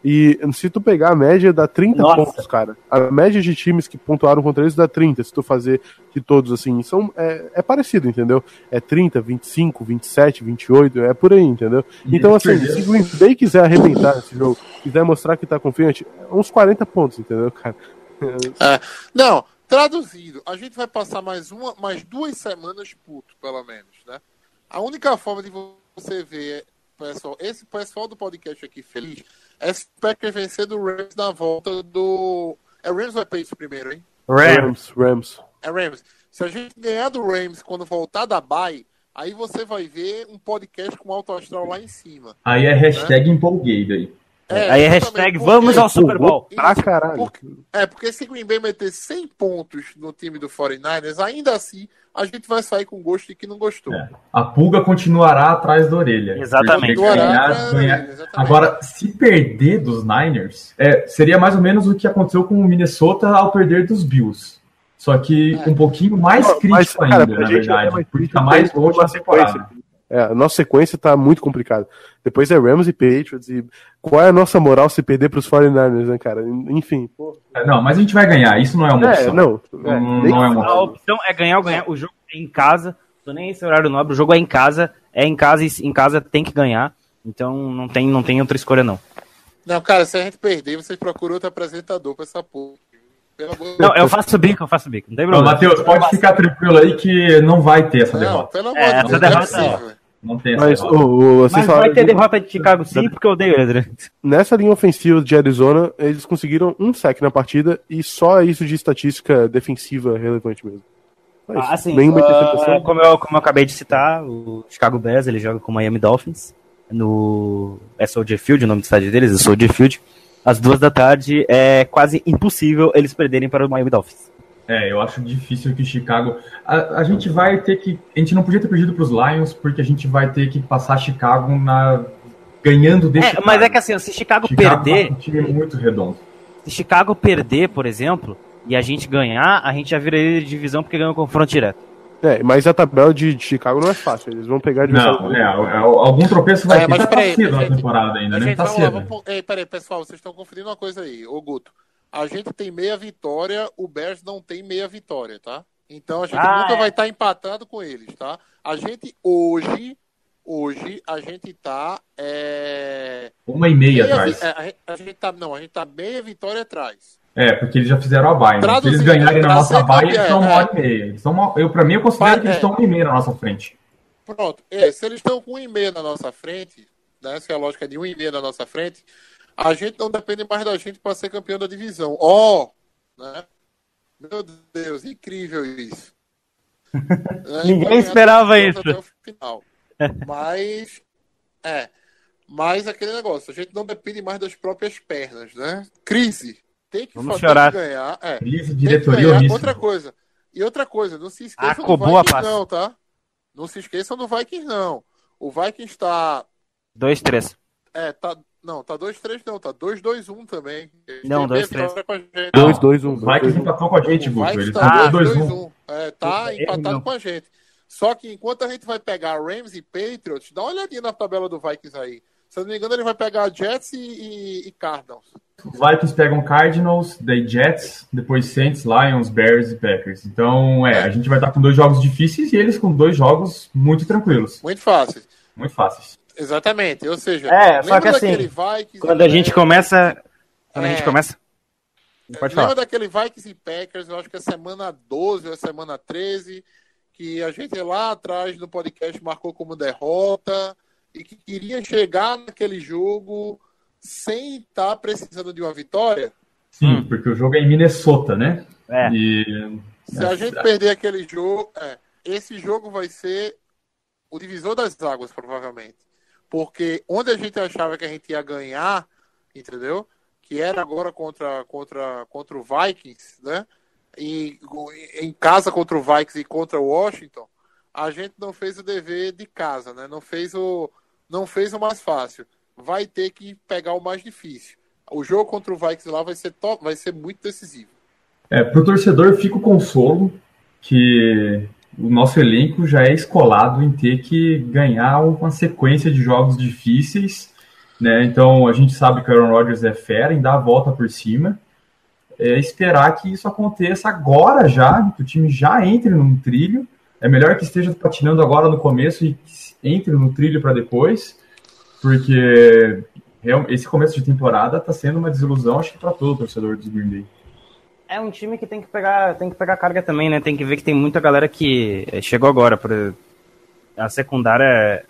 E se tu pegar a média, dá trinta Nossa. Pontos, cara. A média de times que pontuaram contra eles dá trinta, se tu fazer de todos assim. São, é, é parecido, entendeu? É trinta, vinte e cinco, vinte e sete, vinte e oito, é por aí, entendeu? Então, assim, se o Green Bay quiser arrebentar esse jogo, quiser mostrar que tá confiante, uns quarenta pontos, entendeu, cara? É, não, traduzindo, a gente vai passar mais, uma, mais duas semanas puto, pelo menos, né? A única forma de você ver... Pessoal, esse pessoal do podcast aqui feliz é se o Packers vencer do Rams na volta do... É Rams ou é Patriots primeiro, hein? Rams, Rams. É Rams. Se a gente ganhar do Rams quando voltar da bye, aí você vai ver um podcast com alto astral lá em cima. Aí é hashtag né? empolguei daí. É, aí é hashtag vamos ao Super Bowl. Isso, ah, caralho. Porque, é, porque se o Green Bay meter cem pontos no time do quarenta e nine ers, ainda assim, a gente vai sair com gosto de que não gostou. É. A pulga continuará atrás da orelha. Exatamente. Ganhar, ganhar. Exatamente. Agora, se perder dos Niners, é, seria mais ou menos o que aconteceu com o Minnesota ao perder dos Bills. Só que é. um pouquinho mais crítico Mas, cara, ainda, na verdade. É porque está mais longe da temporada. É, a nossa sequência tá muito complicada. Depois é Rams e Patriots. E qual é a nossa moral se perder pros quarenta e nine ers, né, cara? Enfim. Pô. Não, mas a gente vai ganhar. Isso não é uma opção. É, não, é, não, não é uma opção. A opção é ganhar ou ganhar. O jogo é em casa. Tô nem esse horário nobre. O jogo é em casa. É em casa e em casa tem que ganhar. Então não tem, não tem outra escolha, não. Não, cara, se a gente perder, vocês procuram outro apresentador pra essa porra. Não, eu faço bico, eu faço bico. Não tem problema. Matheus, pode ficar tranquilo aí que não vai ter essa derrota. Não, pelo amor de Deus. Essa derrota não tem essa derrota. Mas, o, o, assim, Mas vai ter derrota de Chicago sim, porque eu odeio ele. Nessa linha ofensiva de Arizona, eles conseguiram um sack na partida e só isso de estatística defensiva relevante mesmo. Mas, ah, assim, bem uh, como, eu, como eu acabei de citar, o Chicago Bears, ele joga com o Miami Dolphins no é Soldier Field, o nome do estádio deles, é Soldier Field. Às duas da tarde, é quase impossível eles perderem para o Miami Dolphins. É, eu acho difícil que Chicago... A, a gente vai ter que... A gente não podia ter perdido para os Lions, porque a gente vai ter que passar Chicago na... ganhando desse... É, Chicago. Mas é que assim, se Chicago, Chicago perder... Tá um time muito redondo. Se Chicago perder, por exemplo, e a gente ganhar, a gente já viraria de divisão porque ganha o confronto direto. É, mas a tabela de Chicago não é fácil, eles vão pegar de Não, é, é, algum tropeço vai é, ter, tá peraí, cedo gente, na temporada ainda, né? Gente, tá cedo. Lá, vamos... Ei, peraí, pessoal, vocês estão confundindo uma coisa aí, ô Guto, a gente tem meia vitória, o Bears não tem meia vitória, tá? Então a gente ah, nunca é. vai estar tá empatando com eles, tá? A gente hoje, hoje, a gente tá... É... Uma e meia, meia atrás. Vi... É, a gente tá, não, a gente tá meia vitória atrás. É, porque eles já fizeram a bye. Né? Se eles ganharem na nossa bye, eles estão uma hora e meia. Eles uma... eu, pra mim, eu considero que eles estão uma e meia na nossa frente. Pronto. É, se eles estão com um e meia na nossa frente, né? Se a lógica é de um e meia na nossa frente, a gente não depende mais da gente para ser campeão da divisão. Ó! Oh, né? Meu Deus, incrível isso. é, Ninguém esperava isso. Até o final. Mas, é. Mas aquele negócio, a gente não depende mais das próprias pernas, né? Crise. Tem que Vamos chorar. Que ganhar. É, Crise, diretoria ganhar. Outra coisa. E outra coisa, não se esqueçam Acabou do Vikings não, tá? Não se esqueçam do Vikings não. O Vikings tá... dois a três. É, tá... Não, tá dois a três não. Tá dois a dois a um também. Eles não, dois a três. dois a dois a um. O Vikings empatou com a gente, Guto. Ele tá dois a dois a um. É, tá empatado com a gente. Só que enquanto a gente vai pegar Rams e Patriots, dá uma olhadinha na tabela do Vikings aí. Se eu não me engano, ele vai pegar Jets e, e, e Cardinals. Os Vikings pegam Cardinals, daí Jets, depois Saints, Lions, Bears e Packers. Então, é, a gente vai estar com dois jogos difíceis e eles com dois jogos muito tranquilos. Muito fáceis. Muito fáceis. Exatamente, ou seja... É, só que assim, Vikings quando a gente Packers, começa... Quando é, a gente começa... Pode falar. Lembra daquele Vikings e Packers, eu acho que é semana doze ou é semana treze, que a gente lá atrás no podcast marcou como derrota... e que queria chegar naquele jogo sem estar precisando de uma vitória. Sim, porque o jogo é em Minnesota, né? É. E... Se a gente perder aquele jogo, é, esse jogo vai ser o divisor das águas, provavelmente. Porque onde a gente achava que a gente ia ganhar, entendeu? Que era agora contra, contra, contra o Vikings, né? E em casa contra o Vikings e contra o Washington, a gente não fez o dever de casa, né? Não fez o... Não fez o mais fácil. Vai ter que pegar o mais difícil. O jogo contra o Vikings lá vai ser, top, vai ser muito decisivo. É, para o torcedor fica o consolo que o nosso elenco já é escolado em ter que ganhar uma sequência de jogos difíceis, né? Então a gente sabe que o Aaron Rodgers é fera em dar a volta por cima. É, esperar que isso aconteça agora já, que o time já entre num trilho. É melhor que esteja patinando agora no começo e que entre no trilho para depois, porque esse começo de temporada está sendo uma desilusão, acho que para todo o torcedor do Green Bay. É um time que tem que pegar, tem que pegar carga também, né? Tem que ver que tem muita galera que chegou agora. Pra... A secundária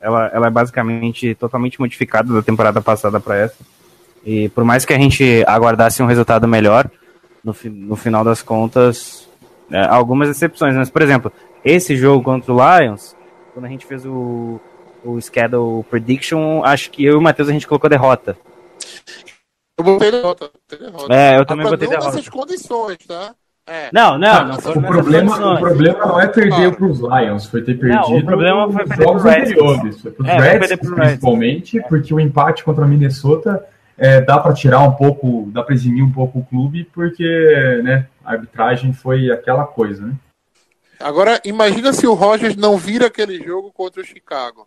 ela, ela é basicamente totalmente modificada da temporada passada para essa. E por mais que a gente aguardasse um resultado melhor, no, fi- no final das contas, é, algumas exceções. Mas, por exemplo, esse jogo contra o Lions, quando a gente fez o, o schedule prediction, acho que eu e o Matheus a gente colocou derrota. Eu botei derrota. derrota. É, eu também ah, botei derrota. Nessas condições, tá? É. Não, não, não. O problema, o problema não é perder para os Lions, foi ter perdido não, o problema foi perder jogos anteriores. Foi para os é, Reds, principalmente, é. Porque o empate contra a Minnesota é, dá para tirar um pouco, dá para eximir um pouco o clube, porque né, a arbitragem foi aquela coisa, né? Agora, imagina se o Rodgers não vira aquele jogo contra o Chicago.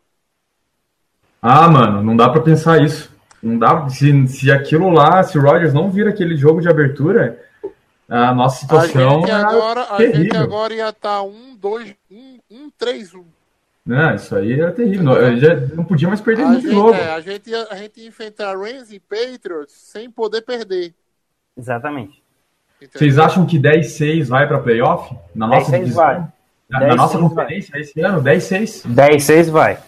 Ah, mano, não dá para pensar isso. Não dá, se, se aquilo lá, se o Rodgers não vira aquele jogo de abertura, a nossa situação. A gente agora, a gente agora ia estar um, dois, um, três, um. Não, isso aí era terrível. É. Já não podia mais perder a muito jogo. É, a, gente ia, a gente ia enfrentar Rams e Patriots sem poder perder. Exatamente. Entendeu? Vocês acham que dez seis vai para playoff? Na nossa divisão? Vai. Na, na nossa conferência vai. Esse ano, dez seis? dez seis vai.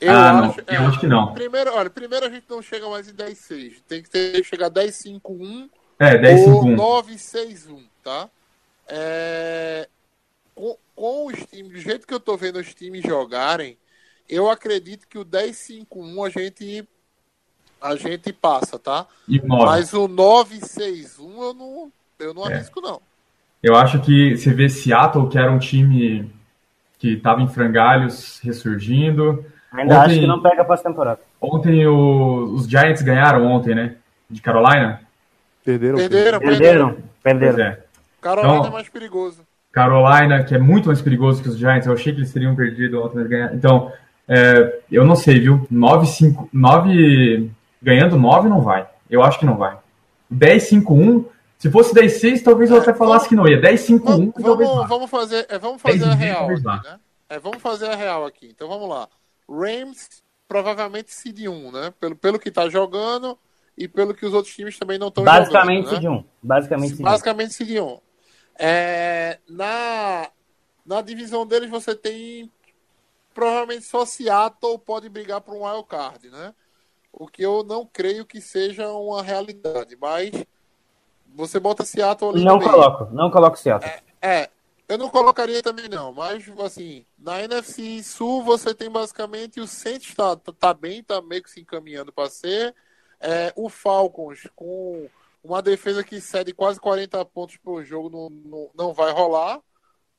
Eu, ah, acho, não. eu é, acho que não. Primeiro, olha, primeiro a gente não chega mais em dez seis. Tem que ter, chegar dez cinco um é, ou nove seis um, tá? É, com, com os times, do jeito que eu tô vendo os times jogarem, eu acredito que o dez cinco um a gente, a gente passa, tá? Mas o nove seis um eu não, eu não é. arrisco, não. Eu acho que você vê Seattle, que era um time que tava em frangalhos, ressurgindo... Ainda ontem, acho que não pega pós-temporada. Ontem o, os Giants ganharam ontem, né? De Carolina? Perderam. Perderam. Perderam. perderam. perderam. É. Carolina então, é mais perigoso. Carolina, que é muito mais perigoso que os Giants. Eu achei que eles teriam perdido ontem. Então, é, eu não sei, viu? nove cinco, nove, ganhando nove não vai. Eu acho que não vai. dez cinco um. Se fosse dez seis, talvez eu até falasse que não ia. dez cinco um, talvez não. Vamos fazer, é, vamos fazer a real aqui, né? É, vamos fazer a real aqui. Então, vamos lá. Rams, provavelmente seed um, né? Pelo, pelo que tá jogando e pelo que os outros times também não estão jogando. Basicamente seed um. Basicamente seed um. É, na, na divisão deles você tem provavelmente só Seattle pode brigar por um wild card, né? O que eu não creio que seja uma realidade, mas você bota Seattle ali Não coloco, meio. não coloco Seattle. É, é. Eu não colocaria também não, mas assim, na N F C Sul você tem basicamente o Saints está tá bem, está meio que se encaminhando para ser, é, o Falcons com uma defesa que cede quase quarenta pontos por jogo não, não, não vai rolar,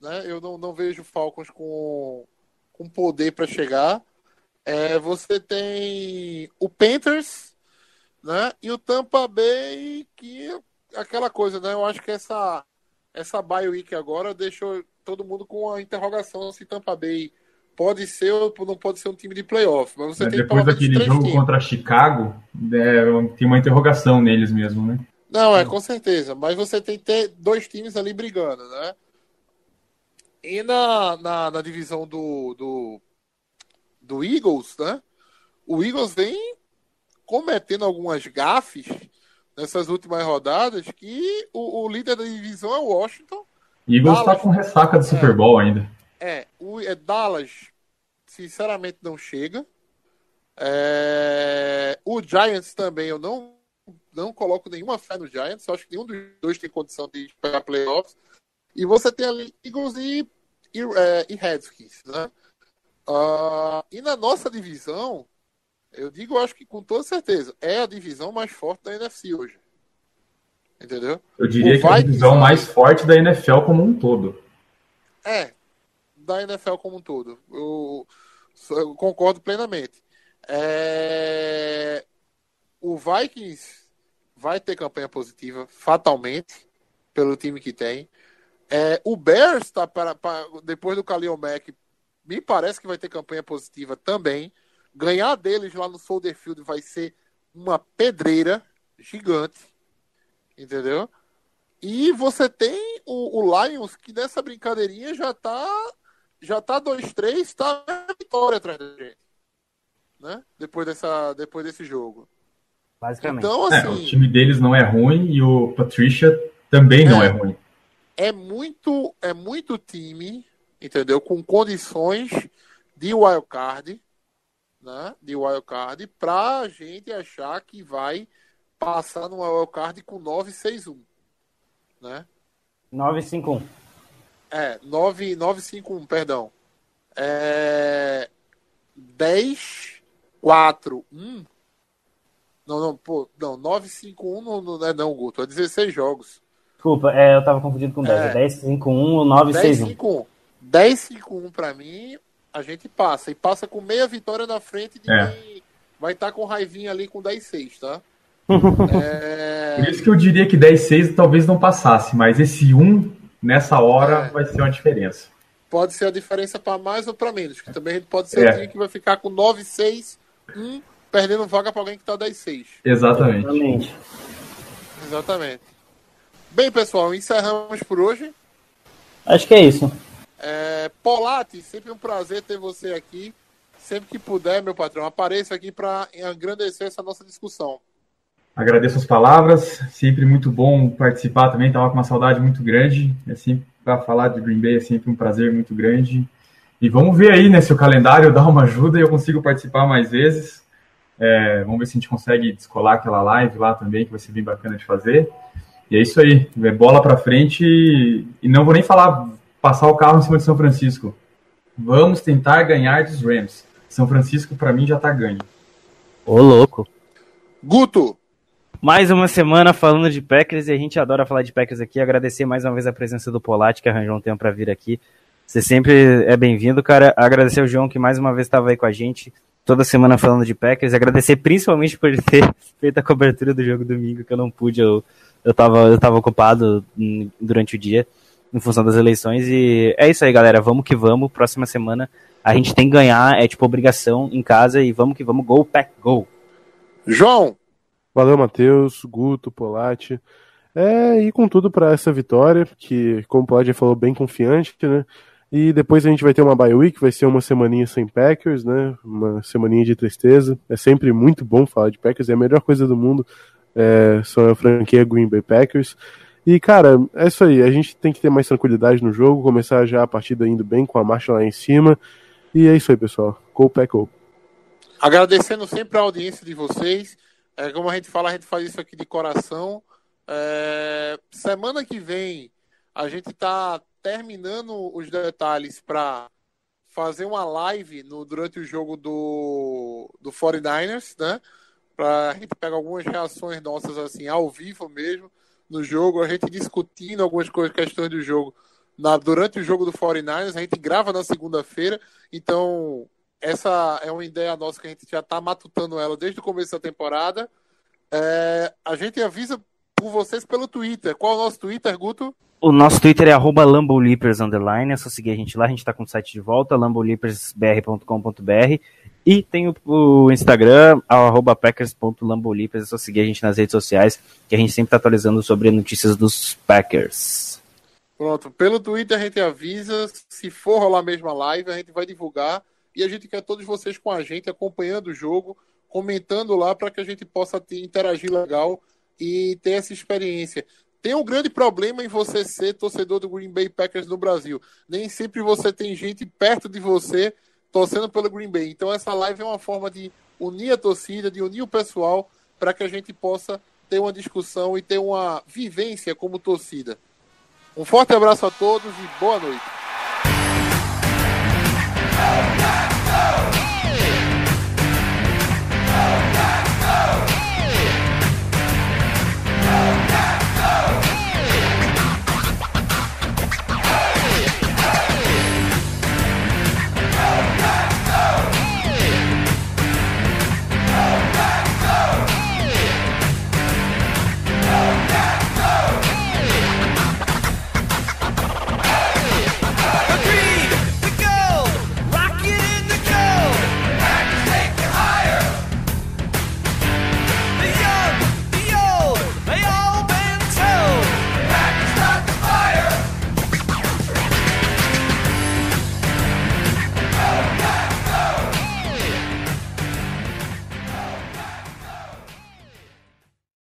né? Eu não, não vejo o Falcons com, com poder para chegar. É, você tem o Panthers, né? E o Tampa Bay, que aquela coisa, né? Eu acho que essa Essa bye week agora deixou todo mundo com a interrogação se Tampa Bay pode ser ou não pode ser um time de playoff. Mas você é, tem depois daquele jogo times. Contra Chicago, é, tem uma interrogação neles mesmo, né? Não, é, com certeza. Mas você tem que ter dois times ali brigando, né? E na, na, na divisão do, do, do Eagles, né? O Eagles vem cometendo algumas gafes nessas últimas rodadas, que o, o líder da divisão é o Washington. Eagles está com ressaca do Super Bowl é, ainda. É, o é, Dallas, sinceramente, não chega. É, o Giants também, eu não, não coloco nenhuma fé no Giants. Eu acho que nenhum dos dois tem condição de pegar playoffs. E você tem ali Eagles e, e, é, e Redskins, né? Uh, e na nossa divisão, eu digo, acho que com toda certeza, é a divisão mais forte da N F C hoje. Entendeu? Eu diria o que é a divisão mais forte da N F L como um todo. É, da N F L como um todo. Eu, eu concordo plenamente. É... O Vikings vai ter campanha positiva, fatalmente. pelo time que tem. É, o Bears, tá para, para, depois do Khalil Mack, me parece que vai ter campanha positiva também. Ganhar deles lá no Soldier Field vai ser uma pedreira gigante, entendeu? E você tem o, o Lions, que nessa brincadeirinha já tá já tá dois a três, está vitória atrás da gente, né? Depois, dessa, depois desse jogo. Basicamente. Então, assim, é, o time deles não é ruim e o Patricia também é, não é ruim. É muito, é muito time, entendeu? Com condições de wildcard, né? De wildcard, pra gente achar que vai passar no wildcard com nove seis um, né? nove cinco um. É, nove cinco um, perdão. É... dez quatro um. Não, não, pô, não, nove cinco um não, não é não, Guto, é dezesseis jogos. Desculpa, é, eu tava confundido com dez. É, é dez cinco um ou nove seis um. dez cinco um pra mim, a gente passa. E passa com meia vitória na frente de é. quem vai estar tá com raivinha ali com dez seis, tá? é... Por isso que eu diria que dez seis talvez não passasse, mas esse um nessa hora é. vai ser uma diferença. Pode ser a diferença pra mais ou pra menos, que também pode ser é. o time que vai ficar com nove seis um, perdendo vaga pra alguém que tá dez seis. Exatamente. Exatamente. Exatamente. Bem, pessoal, encerramos por hoje. Acho que é isso. É, Polatti, sempre um prazer ter você aqui. Sempre que puder, meu patrão, apareça aqui para engrandecer essa nossa discussão. Agradeço as palavras. Sempre muito bom participar também. Estava com uma saudade muito grande. É sempre para falar de Green Bay, é sempre um prazer muito grande. E vamos ver aí, né, se o calendário dá uma ajuda e eu consigo participar mais vezes. É, vamos ver se a gente consegue descolar aquela live lá também, que vai ser bem bacana de fazer. E é isso aí, é bola pra frente e, e não vou nem falar passar o carro em cima de São Francisco. Vamos tentar ganhar dos Rams. São Francisco, pra mim, já tá ganho. Ô, louco. Guto! Mais uma semana falando de Packers e a gente adora falar de Packers aqui. Agradecer mais uma vez a presença do Polatti, que arranjou um tempo pra vir aqui. Você sempre é bem-vindo, cara. Agradecer ao João, que mais uma vez estava aí com a gente, toda semana falando de Packers. Agradecer principalmente por ele ter feito a cobertura do jogo domingo, que eu não pude... Eu... Eu tava, eu tava ocupado durante o dia, em função das eleições, e é isso aí, galera, vamos que vamos, próxima semana a gente tem que ganhar, é tipo obrigação em casa, e vamos que vamos, go Pack, go! João! Valeu, Matheus, Guto, Polatti, é, e com tudo pra essa vitória, que como o Polatti já falou, bem confiante, né, e depois a gente vai ter uma bye week, vai ser uma semaninha sem Packers, né, uma semaninha de tristeza, é sempre muito bom falar de Packers, é a melhor coisa do mundo. É, são a franquia Green Bay Packers e cara, é isso aí, a gente tem que ter mais tranquilidade no jogo, começar já a partida indo bem, com a marcha lá em cima, e é isso aí, pessoal, go Pack go. Agradecendo sempre a audiência de vocês, é, como a gente fala, a gente faz isso aqui de coração. É, semana que vem a gente tá terminando os detalhes para fazer uma live no, durante o jogo do, do forty-niners, né? Pra a gente pegar algumas reações nossas assim, ao vivo mesmo, no jogo, a gente discutindo algumas coisas, questões do jogo, na, durante o jogo do forty-niners, a gente grava na segunda-feira, então essa é uma ideia nossa que a gente já está matutando ela desde o começo da temporada. É, a gente avisa por vocês pelo Twitter. Qual é o nosso Twitter, Guto? O nosso Twitter é arroba Lambeau Leapers underline, é só seguir a gente lá, a gente está com o site de volta, lambeau leapers b r ponto com ponto b r. E tem o, o Instagram, arroba packers ponto lambeau leapers, é só seguir a gente nas redes sociais, que a gente sempre está atualizando sobre notícias dos Packers. Pronto, pelo Twitter a gente avisa, se for rolar mesmo a live, a gente vai divulgar, e a gente quer todos vocês com a gente, acompanhando o jogo, comentando lá, para que a gente possa ter, interagir legal e ter essa experiência. Tem um grande problema em você ser torcedor do Green Bay Packers no Brasil. Nem sempre você tem gente perto de você torcendo pelo Green Bay. Então essa live é uma forma de unir a torcida, de unir o pessoal, para que a gente possa ter uma discussão e ter uma vivência como torcida. Um forte abraço a todos e boa noite.